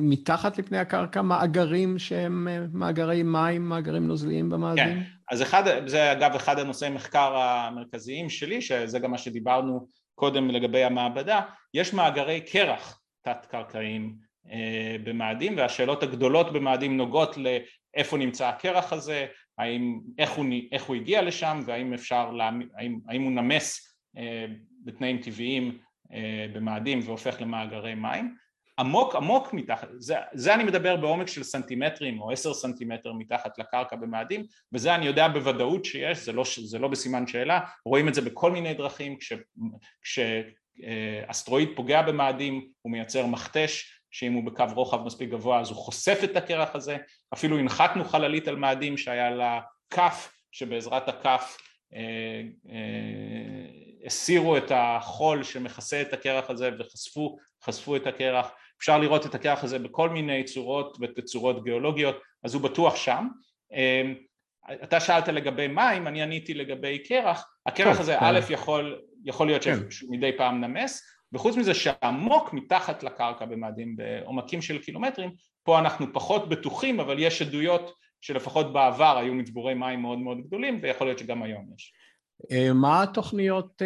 מתחת לפני הקרקע מאגרים שהם מאגרי מים, מאגרים נוזליים במאדים? כן. אז אחד, זה אגב אחד הנושאי מחקר המרכזיים שלי, שזה גם מה שדיברנו קודם לגבי המעבדה, יש מאגרי קרח תת-קרקעיים אה, במאדים, והשאלות הגדולות במאדים נוגעות לאיפה נמצא הקרח הזה, האם, איך, הוא, איך הוא הגיע לשם, והאם אפשר, לה, האם, האם הוא נמס אה, בתנאים טבעיים אה, במאדים והופך למאגרי מים. עמוק עמוק מתחת, זה, זה אני מדבר בעומק של סנטימטרים או עשר סנטימטר מתחת לקרקע במאדים, וזה אני יודע בוודאות שיש, זה לא, זה לא בסימן שאלה, רואים את זה בכל מיני דרכים, כש, כשאסטרואיד פוגע במאדים הוא מייצר מכתש, שאם הוא בקו רוחב מספיק גבוה אז הוא חושף את הקרח הזה, אפילו הנחתנו חללית על מאדים שהיה לה כף, שבעזרת הכף אה, אה, הסירו את החול שמכסה את הקרח הזה וחשפו חשפו את הקרח, אפשר לראות את הקרח הזה בכל מיני צורות ותצורות גיאולוגיות, אז הוא בטוח שם. אתה שאלת לגבי מים, אני עניתי לגבי קרח, הקרח הזה א' יכול, יכול להיות שמדי פעם נמס, וחוץ מזה שעמוק מתחת לקרקע במאדים, בעומקים של קילומטרים, פה אנחנו פחות בטוחים, אבל יש עדויות שלפחות בעבר היו מצבורי מים מאוד מאוד גדולים, ויכול להיות שגם היום יש. מה התוכניות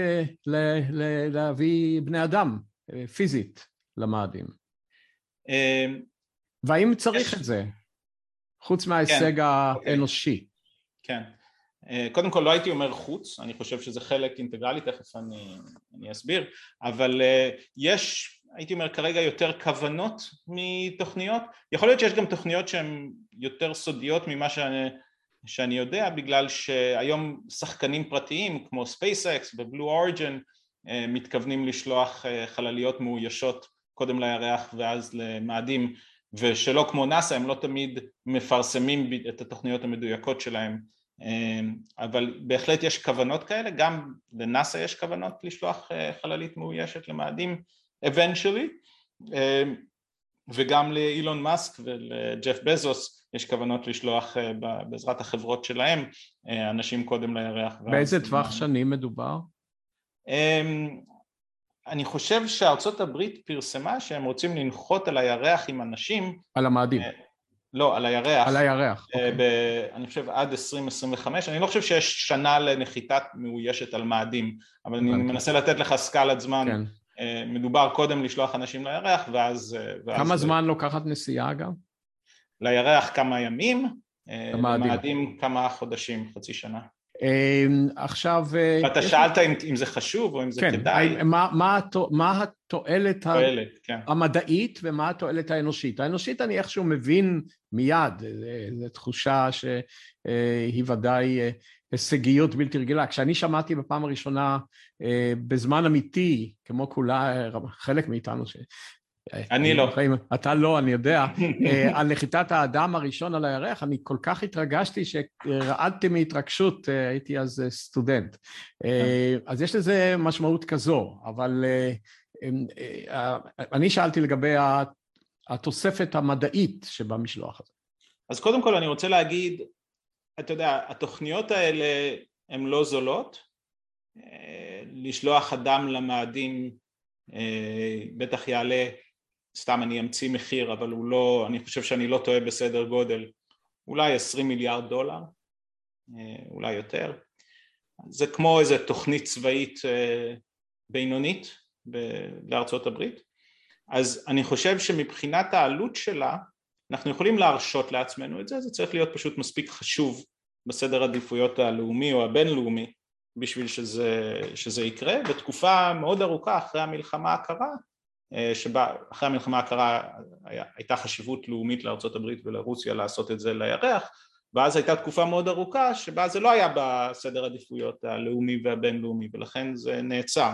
להביא בני אדם פיזית למאדים? והאם צריך את זה? חוץ מההישג האנושי. כן. קודם כל לא הייתי אומר חוץ, אני חושב שזה חלק אינטגרלי, תכף אני, אני אסביר, אבל יש, הייתי אומר כרגע יותר כוונות מתוכניות, יכול להיות שיש גם תוכניות שהן יותר סודיות ממה שאני, שאני יודע, בגלל שהיום שחקנים פרטיים כמו SpaceX ובלו אוריג'ן מתכוונים לשלוח חלליות מאוישות קודם לירח ואז למאדים, ושלא כמו נאסא הם לא תמיד מפרסמים את התוכניות המדויקות שלהם, אבל בהחלט יש כוונות כאלה, גם לנאסא יש כוונות לשלוח חללית מאוישת למאדים eventually, וגם לאילון מאסק ולג'ף בזוס יש כוונות לשלוח בעזרת החברות שלהם אנשים קודם לירח. באיזה טווח שנים מדובר? אני חושב שארצות הברית פרסמה שהם רוצים לנחות על הירח עם אנשים, על המאדים. לא, על הירח. על הירח, אוקיי. אני חושב עד עשרים עשרים וחמש, אני לא חושב שיש שנה לנחיתת מאוישת על מאדים, אבל אני מנסה לתת לך סקלת זמן, מדובר קודם לשלוח אנשים לירח, ואז... כמה זמן לוקחת נסיעה גם? לירח כמה ימים, למאדים כמה חודשים, חצי שנה. עכשיו... ואתה שאלת אם זה חשוב או אם זה כדאי. מה התועלת המדעית ומה התועלת האנושית? האנושית אני איכשהו מבין מיד, זו תחושה שהיא ודאי הישגיות בלתי רגילה. כשאני שמעתי בפעם הראשונה בזמן אמיתי, כמו כולה, חלק מאיתנו ש... אני לא. אתה לא, אני יודע. על נחיתת האדם הראשון על הירח, אני כל כך התרגשתי שרעדתי מהתרגשות, הייתי אז סטודנט. אז יש לזה משמעות כזו, אבל אני שאלתי לגבי התוספת המדעית שבמשלוח הזה. אז קודם כל אני רוצה להגיד, אתה יודע, התוכניות האלה הן לא זולות, לשלוח אדם למאדים בטח יעלה, סתם אני אמציא מחיר, אבל הוא לא, אני חושב שאני לא טועה בסדר גודל, אולי עשרים מיליארד דולר, אולי יותר. זה כמו איזו תוכנית צבאית בינונית בארצות הברית. אז אני חושב שמבחינת העלות שלה, אנחנו יכולים להרשות לעצמנו את זה, זה צריך להיות פשוט מספיק חשוב בסדר עדיפויות הלאומי או הבינלאומי, בשביל שזה, שזה יקרה, בתקופה מאוד ארוכה אחרי המלחמה הקרה, שבה אחרי המלחמה הקרה הייתה חשיבות לאומית לארצות הברית ולרוסיה לעשות את זה לירח, ואז הייתה תקופה מאוד ארוכה שבה זה לא היה בסדר עדיפויות הלאומי והבינלאומי, ולכן זה נעצר.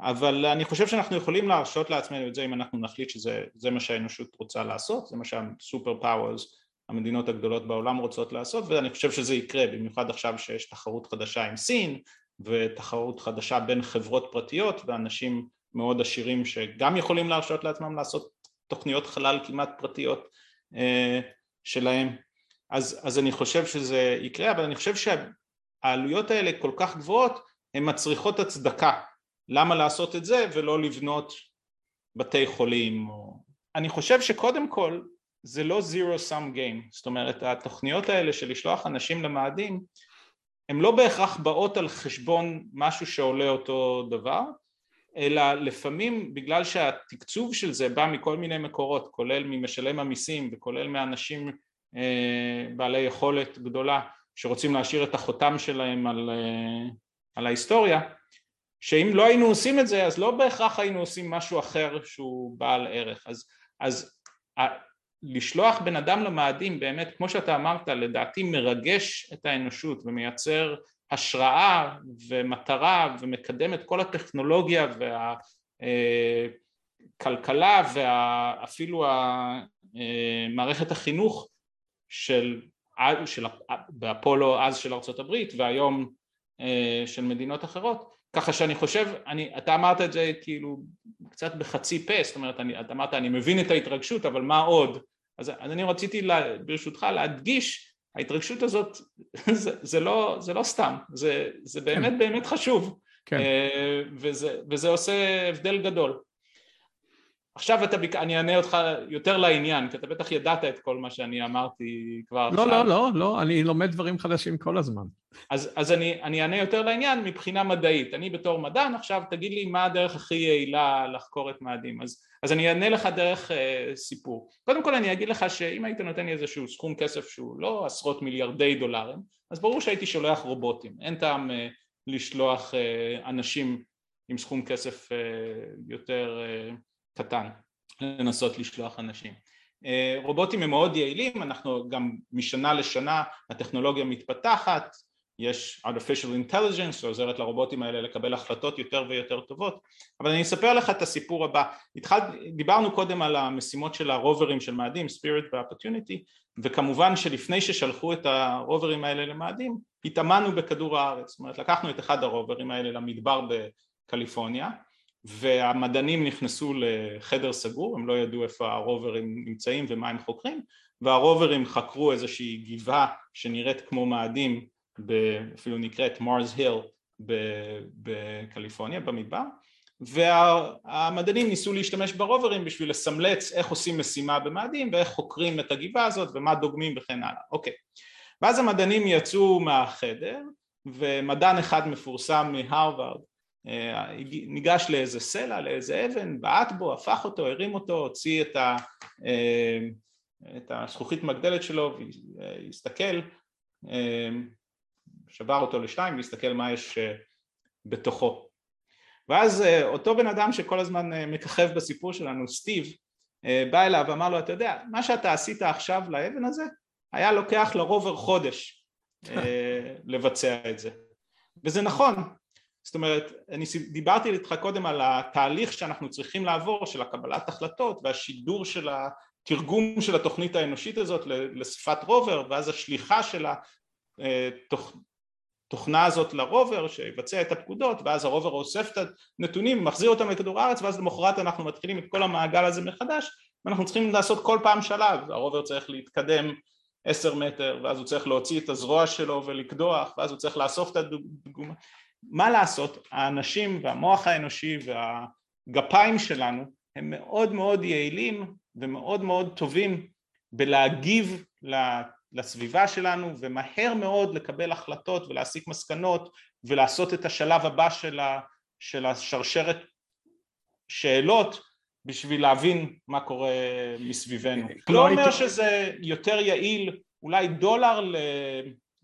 אבל אני חושב שאנחנו יכולים להרשות לעצמנו את זה אם אנחנו נחליט שזה זה מה שהאנושות רוצה לעשות, זה מה שהסופר פאוורס, המדינות הגדולות בעולם רוצות לעשות, ואני חושב שזה יקרה, במיוחד עכשיו שיש תחרות חדשה עם סין, ותחרות חדשה בין חברות פרטיות, ואנשים מאוד עשירים שגם יכולים להרשות לעצמם לעשות תוכניות חלל כמעט פרטיות אה, שלהם. אז, אז אני חושב שזה יקרה, אבל אני חושב שהעלויות האלה כל כך גבוהות, הן מצריכות הצדקה. למה לעשות את זה ולא לבנות בתי חולים? או... אני חושב שקודם כל, זה לא zero sum game, זאת אומרת התוכניות האלה של לשלוח אנשים למאדים הם לא בהכרח באות על חשבון משהו שעולה אותו דבר, אלא לפעמים בגלל שהתקצוב של זה בא מכל מיני מקורות, כולל ממשלם המיסים וכולל מאנשים אה, בעלי יכולת גדולה שרוצים להשאיר את החותם שלהם על, אה, על ההיסטוריה, שאם לא היינו עושים את זה אז לא בהכרח היינו עושים משהו אחר שהוא בעל ערך. אז, אז לשלוח בן אדם למאדים באמת, כמו שאתה אמרת, לדעתי מרגש את האנושות ומייצר השראה ומטרה ומקדם את כל הטכנולוגיה והכלכלה ואפילו מערכת החינוך של, של באפולו אז של ארצות הברית והיום של מדינות אחרות. ככה שאני חושב, אני, אתה אמרת את זה כאילו קצת בחצי פה, זאת אומרת, אני, אתה אמרת, אני מבין את ההתרגשות, אבל מה עוד? אז, אז אני רציתי לה, ברשותך להדגיש, ההתרגשות הזאת, זה, זה, לא, זה לא סתם, זה, זה באמת כן. באמת חשוב, כן. וזה, וזה עושה הבדל גדול. עכשיו אתה, אני אענה אותך יותר לעניין, כי אתה בטח ידעת את כל מה שאני אמרתי כבר עכשיו. לא, לא, לא, לא, אני לומד דברים חדשים כל הזמן. אז, אז אני, אני אענה יותר לעניין מבחינה מדעית. אני בתור מדען, עכשיו תגיד לי מה הדרך הכי יעילה לחקור את מאדים. אז, אז אני אענה לך דרך אה, סיפור. קודם כל אני אגיד לך שאם היית נותן לי איזשהו סכום כסף שהוא לא עשרות מיליארדי דולרים, אז ברור שהייתי שולח רובוטים. אין טעם אה, לשלוח אה, אנשים עם סכום כסף אה, יותר... אה, קטן, לנסות לשלוח אנשים. רובוטים הם מאוד יעילים, אנחנו גם משנה לשנה הטכנולוגיה מתפתחת, יש artificial intelligence שעוזרת לרובוטים האלה לקבל החלטות יותר ויותר טובות, אבל אני אספר לך את הסיפור הבא. התחל, דיברנו קודם על המשימות של הרוברים של מאדים, Spirit ו-Opportunity, וכמובן שלפני ששלחו את הרוברים האלה למאדים, התאמנו בכדור הארץ, זאת אומרת לקחנו את אחד הרוברים האלה למדבר בקליפורניה, והמדענים נכנסו לחדר סגור, הם לא ידעו איפה הרוברים נמצאים ומה הם חוקרים, והרוברים חקרו איזושהי גבעה שנראית כמו מאדים, אפילו נקראת מארס היל בקליפורניה, במדבר, והמדענים ניסו להשתמש ברוברים בשביל לסמלץ איך עושים משימה במאדים, ואיך חוקרים את הגבעה הזאת, ומה דוגמים וכן הלאה. אוקיי. ואז המדענים יצאו מהחדר, ומדען אחד מפורסם מהרווארד, ניגש לאיזה סלע, לאיזה אבן, בעט בו, הפך אותו, הרים אותו, הוציא את, ה, את הזכוכית מגדלת שלו והסתכל, שבר אותו לשתיים והסתכל מה יש בתוכו. ואז אותו בן אדם שכל הזמן מככב בסיפור שלנו, סטיב, בא אליו ואמר לו, אתה יודע, מה שאתה עשית עכשיו לאבן הזה, היה לוקח לרובר חודש לבצע את זה. וזה נכון. זאת אומרת, אני דיברתי איתך קודם על התהליך שאנחנו צריכים לעבור של הקבלת החלטות והשידור של התרגום של התוכנית האנושית הזאת לשפת רובר, ואז השליחה של התוכנה הזאת לרובר שיבצע את הפקודות, ואז הרובר אוסף את הנתונים, מחזיר אותם לכדור הארץ, ואז למחרת אנחנו מתחילים את כל המעגל הזה מחדש, ואנחנו צריכים לעשות כל פעם שלב, הרובר צריך להתקדם עשר מטר, ואז הוא צריך להוציא את הזרוע שלו ולקדוח, ואז הוא צריך לאסוף את הדוגמה. מה לעשות, האנשים והמוח האנושי והגפיים שלנו הם מאוד מאוד יעילים ומאוד מאוד טובים בלהגיב לסביבה שלנו ומהר מאוד לקבל החלטות ולהסיק מסקנות ולעשות את השלב הבא של, ה, של השרשרת שאלות בשביל להבין מה קורה מסביבנו. לא אומר שזה יותר יעיל, אולי דולר, ל,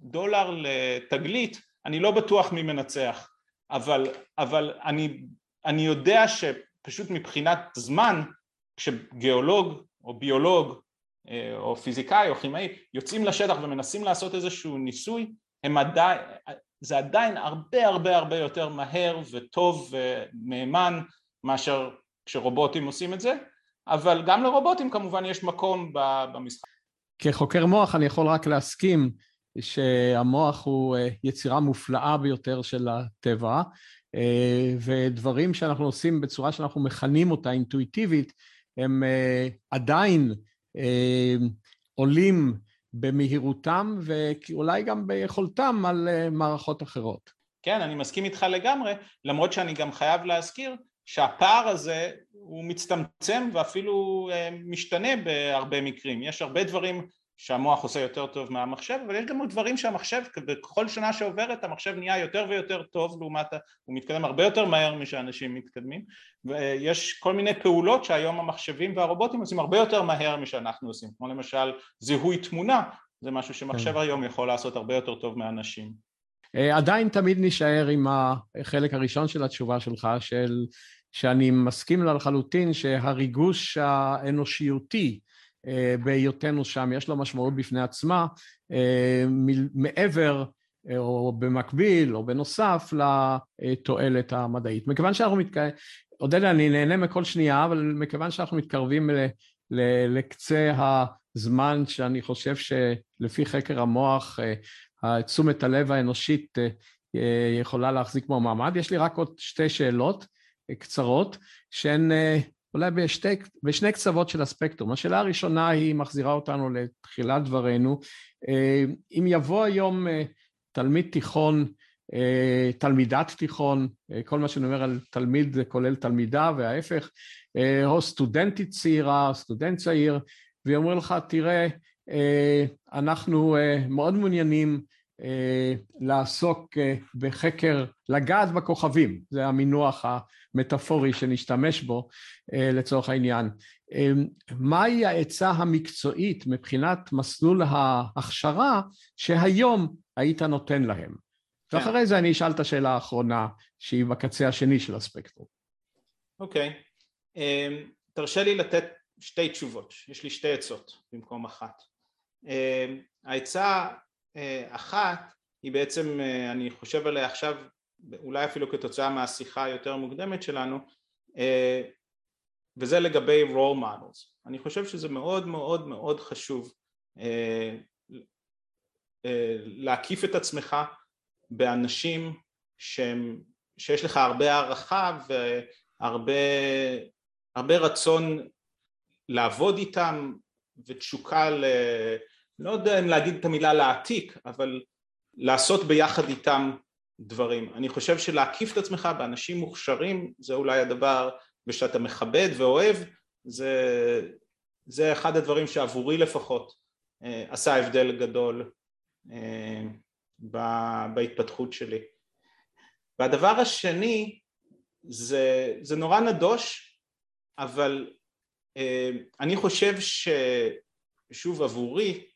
דולר לתגלית, אני לא בטוח מי מנצח, אבל, אבל אני, אני יודע שפשוט מבחינת זמן, כשגיאולוג או ביולוג או פיזיקאי או כימאי יוצאים לשטח ומנסים לעשות איזשהו ניסוי, הם עדיין, זה עדיין הרבה הרבה הרבה יותר מהר וטוב ומאמן מאשר כשרובוטים עושים את זה, אבל גם לרובוטים כמובן יש מקום במשחק. כחוקר מוח אני יכול רק להסכים, שהמוח הוא יצירה מופלאה ביותר של הטבע, ודברים שאנחנו עושים בצורה שאנחנו מכנים אותה אינטואיטיבית, הם עדיין עולים במהירותם ואולי גם ביכולתם על מערכות אחרות. כן, אני מסכים איתך לגמרי, למרות שאני גם חייב להזכיר שהפער הזה הוא מצטמצם ואפילו משתנה בהרבה מקרים. יש הרבה דברים שהמוח עושה יותר טוב מהמחשב, אבל יש גם דברים שהמחשב, בכל שנה שעוברת, המחשב נהיה יותר ויותר טוב, לעומת, הוא מתקדם הרבה יותר מהר משאנשים מתקדמים, ויש כל מיני פעולות שהיום המחשבים והרובוטים עושים הרבה יותר מהר משאנחנו עושים, כמו למשל זיהוי תמונה, זה משהו שמחשב היום יכול לעשות הרבה יותר טוב מהאנשים. עדיין תמיד נשאר עם החלק הראשון של התשובה שלך, של, שאני מסכים לה לחלוטין, שהריגוש האנושיותי, בהיותנו שם, יש לו משמעות בפני עצמה, מעבר או במקביל או בנוסף לתועלת המדעית. מכיוון שאנחנו מתקרבים, עודד, אני נהנה מכל שנייה, אבל מכיוון שאנחנו מתקרבים ל... ל... לקצה הזמן שאני חושב שלפי חקר המוח, תשומת הלב האנושית יכולה להחזיק בו מעמד. יש לי רק עוד שתי שאלות קצרות, שהן... אולי בשתי, בשני קצוות של הספקטרום. השאלה הראשונה היא מחזירה אותנו לתחילת דברינו. אם יבוא היום תלמיד תיכון תלמידת תיכון, כל מה שאני אומר על תלמיד זה כולל תלמידה וההפך, או סטודנטית צעירה, סטודנט צעיר, והיא אומרת לך, תראה, אנחנו מאוד מעוניינים לעסוק בחקר, לגעת בכוכבים, זה המינוח המטאפורי שנשתמש בו לצורך העניין. מהי העצה המקצועית מבחינת מסלול ההכשרה שהיום היית נותן להם? כן. ואחרי זה אני אשאל את השאלה האחרונה שהיא בקצה השני של הספקטרום. אוקיי, okay. תרשה לי לתת שתי תשובות, יש לי שתי עצות במקום אחת. העצה אחת היא בעצם, אני חושב עליה עכשיו, אולי אפילו כתוצאה מהשיחה היותר מוקדמת שלנו, וזה לגבי role models. אני חושב שזה מאוד מאוד מאוד חשוב להקיף את עצמך באנשים שהם, שיש לך הרבה הערכה והרבה הרבה רצון לעבוד איתם ותשוקה ל... לא יודע אם להגיד את המילה להעתיק, אבל לעשות ביחד איתם דברים. אני חושב שלהקיף את עצמך באנשים מוכשרים, זה אולי הדבר שאתה מכבד ואוהב, זה, זה אחד הדברים שעבורי לפחות אה, עשה הבדל גדול אה, בהתפתחות שלי. והדבר השני, זה, זה נורא נדוש, אבל אה, אני חושב ששוב עבורי,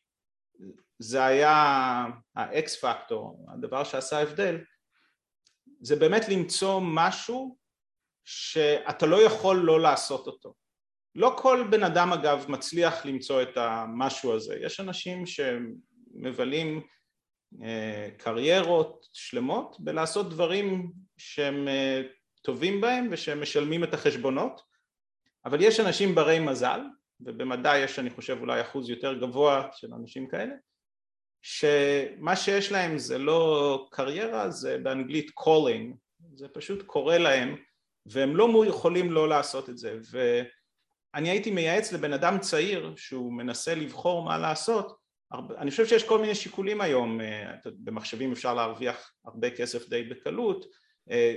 זה היה האקס פקטור, הדבר שעשה הבדל, זה באמת למצוא משהו שאתה לא יכול לא לעשות אותו. לא כל בן אדם אגב מצליח למצוא את המשהו הזה, יש אנשים שמבלים קריירות שלמות בלעשות דברים שהם טובים בהם ושהם משלמים את החשבונות, אבל יש אנשים ברי מזל, ובמדע יש אני חושב אולי אחוז יותר גבוה של אנשים כאלה, שמה שיש להם זה לא קריירה, זה באנגלית calling, זה פשוט קורה להם והם לא יכולים לא לעשות את זה. ואני הייתי מייעץ לבן אדם צעיר שהוא מנסה לבחור מה לעשות, אני חושב שיש כל מיני שיקולים היום, במחשבים אפשר להרוויח הרבה כסף די בקלות,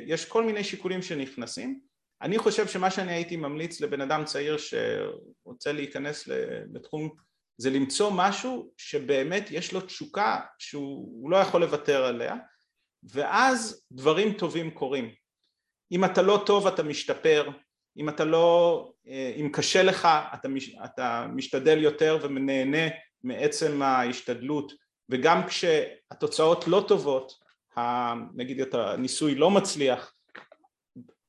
יש כל מיני שיקולים שנכנסים. אני חושב שמה שאני הייתי ממליץ לבן אדם צעיר שרוצה להיכנס לתחום, זה למצוא משהו שבאמת יש לו תשוקה שהוא לא יכול לוותר עליה, ואז דברים טובים קורים. אם אתה לא טוב אתה משתפר, אם אתה לא, אם קשה לך אתה, אתה משתדל יותר ונהנה מעצם ההשתדלות, וגם כשהתוצאות לא טובות, נגיד את הניסוי לא מצליח,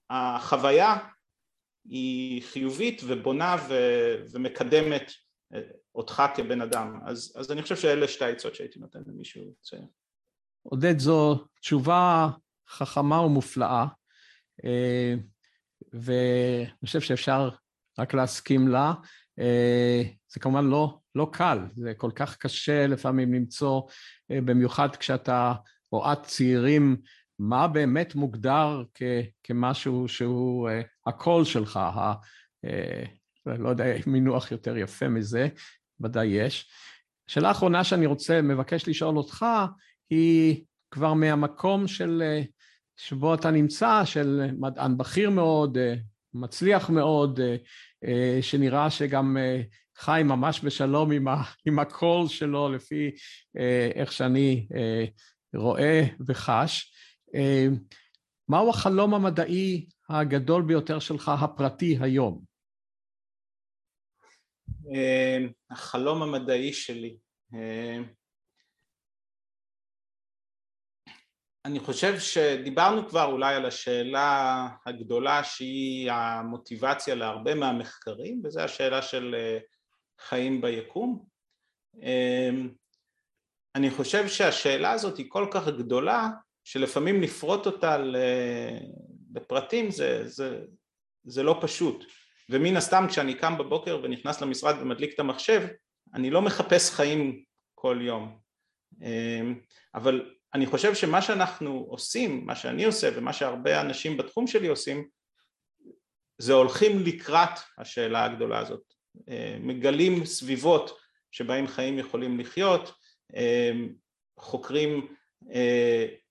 החוויה היא חיובית ובונה ומקדמת אותך כבן אדם. אז, אז אני חושב שאלה שתי העצות שהייתי נותן למישהו צעיר. עודד, זו תשובה חכמה ומופלאה, ואני חושב שאפשר רק להסכים לה. זה כמובן לא, לא קל, זה כל כך קשה לפעמים למצוא, במיוחד כשאתה או את צעירים, מה באמת מוגדר כ, כמשהו שהוא הקול שלך, ה, לא יודע, מינוח יותר יפה מזה, ודאי יש. השאלה האחרונה שאני רוצה, מבקש לשאול אותך, היא כבר מהמקום של, שבו אתה נמצא, של מדען בכיר מאוד, מצליח מאוד, שנראה שגם חי ממש בשלום עם, ה, עם הקול שלו, לפי איך שאני רואה וחש. מהו החלום המדעי הגדול ביותר שלך, הפרטי, היום? החלום המדעי שלי. אני חושב שדיברנו כבר אולי על השאלה הגדולה שהיא המוטיבציה להרבה מהמחקרים, וזו השאלה של חיים ביקום. אני חושב שהשאלה הזאת היא כל כך גדולה, שלפעמים לפרוט אותה לפרטים זה, זה, זה לא פשוט. ומן הסתם כשאני קם בבוקר ונכנס למשרד ומדליק את המחשב, אני לא מחפש חיים כל יום. אבל אני חושב שמה שאנחנו עושים, מה שאני עושה ומה שהרבה אנשים בתחום שלי עושים, זה הולכים לקראת השאלה הגדולה הזאת. מגלים סביבות שבהם חיים יכולים לחיות, חוקרים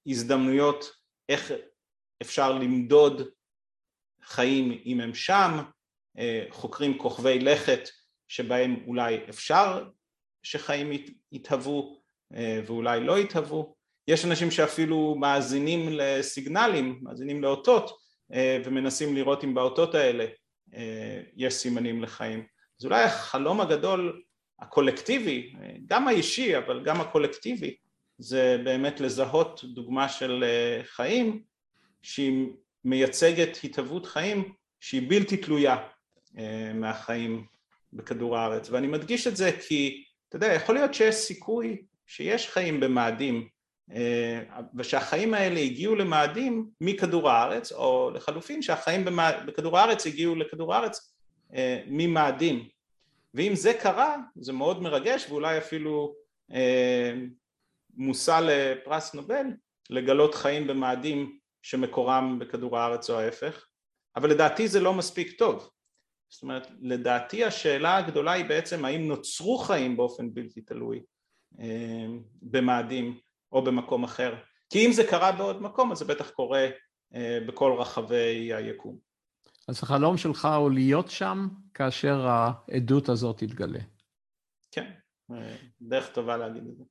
הזדמנויות איך אפשר למדוד חיים אם הם שם, חוקרים כוכבי לכת שבהם אולי אפשר שחיים יתהוו ואולי לא יתהוו, יש אנשים שאפילו מאזינים לסיגנלים, מאזינים לאותות ומנסים לראות אם באותות האלה יש סימנים לחיים. אז אולי החלום הגדול הקולקטיבי, גם האישי אבל גם הקולקטיבי, זה באמת לזהות דוגמה של חיים שהיא מייצגת התהוות חיים שהיא בלתי תלויה מהחיים בכדור הארץ. ואני מדגיש את זה כי, אתה יודע, יכול להיות שיש סיכוי שיש חיים במאדים, ושהחיים האלה הגיעו למאדים מכדור הארץ, או לחלופין שהחיים בכדור הארץ הגיעו לכדור הארץ ממאדים. ואם זה קרה, זה מאוד מרגש, ואולי אפילו מושא לפרס נובל, לגלות חיים במאדים שמקורם בכדור הארץ או ההפך. אבל לדעתי זה לא מספיק טוב. זאת אומרת, לדעתי השאלה הגדולה היא בעצם האם נוצרו חיים באופן בלתי תלוי במאדים או במקום אחר. כי אם זה קרה בעוד מקום, אז זה בטח קורה בכל רחבי היקום. אז החלום שלך הוא להיות שם כאשר העדות הזאת תתגלה. כן, דרך טובה להגיד את זה.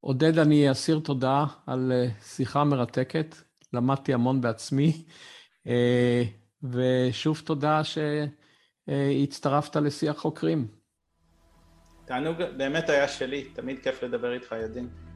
עודד, אני אסיר תודה על שיחה מרתקת, למדתי המון בעצמי, ושוב תודה שהצטרפת לשיח חוקרים. תענוג באמת היה שלי, תמיד כיף לדבר איתך, ידין.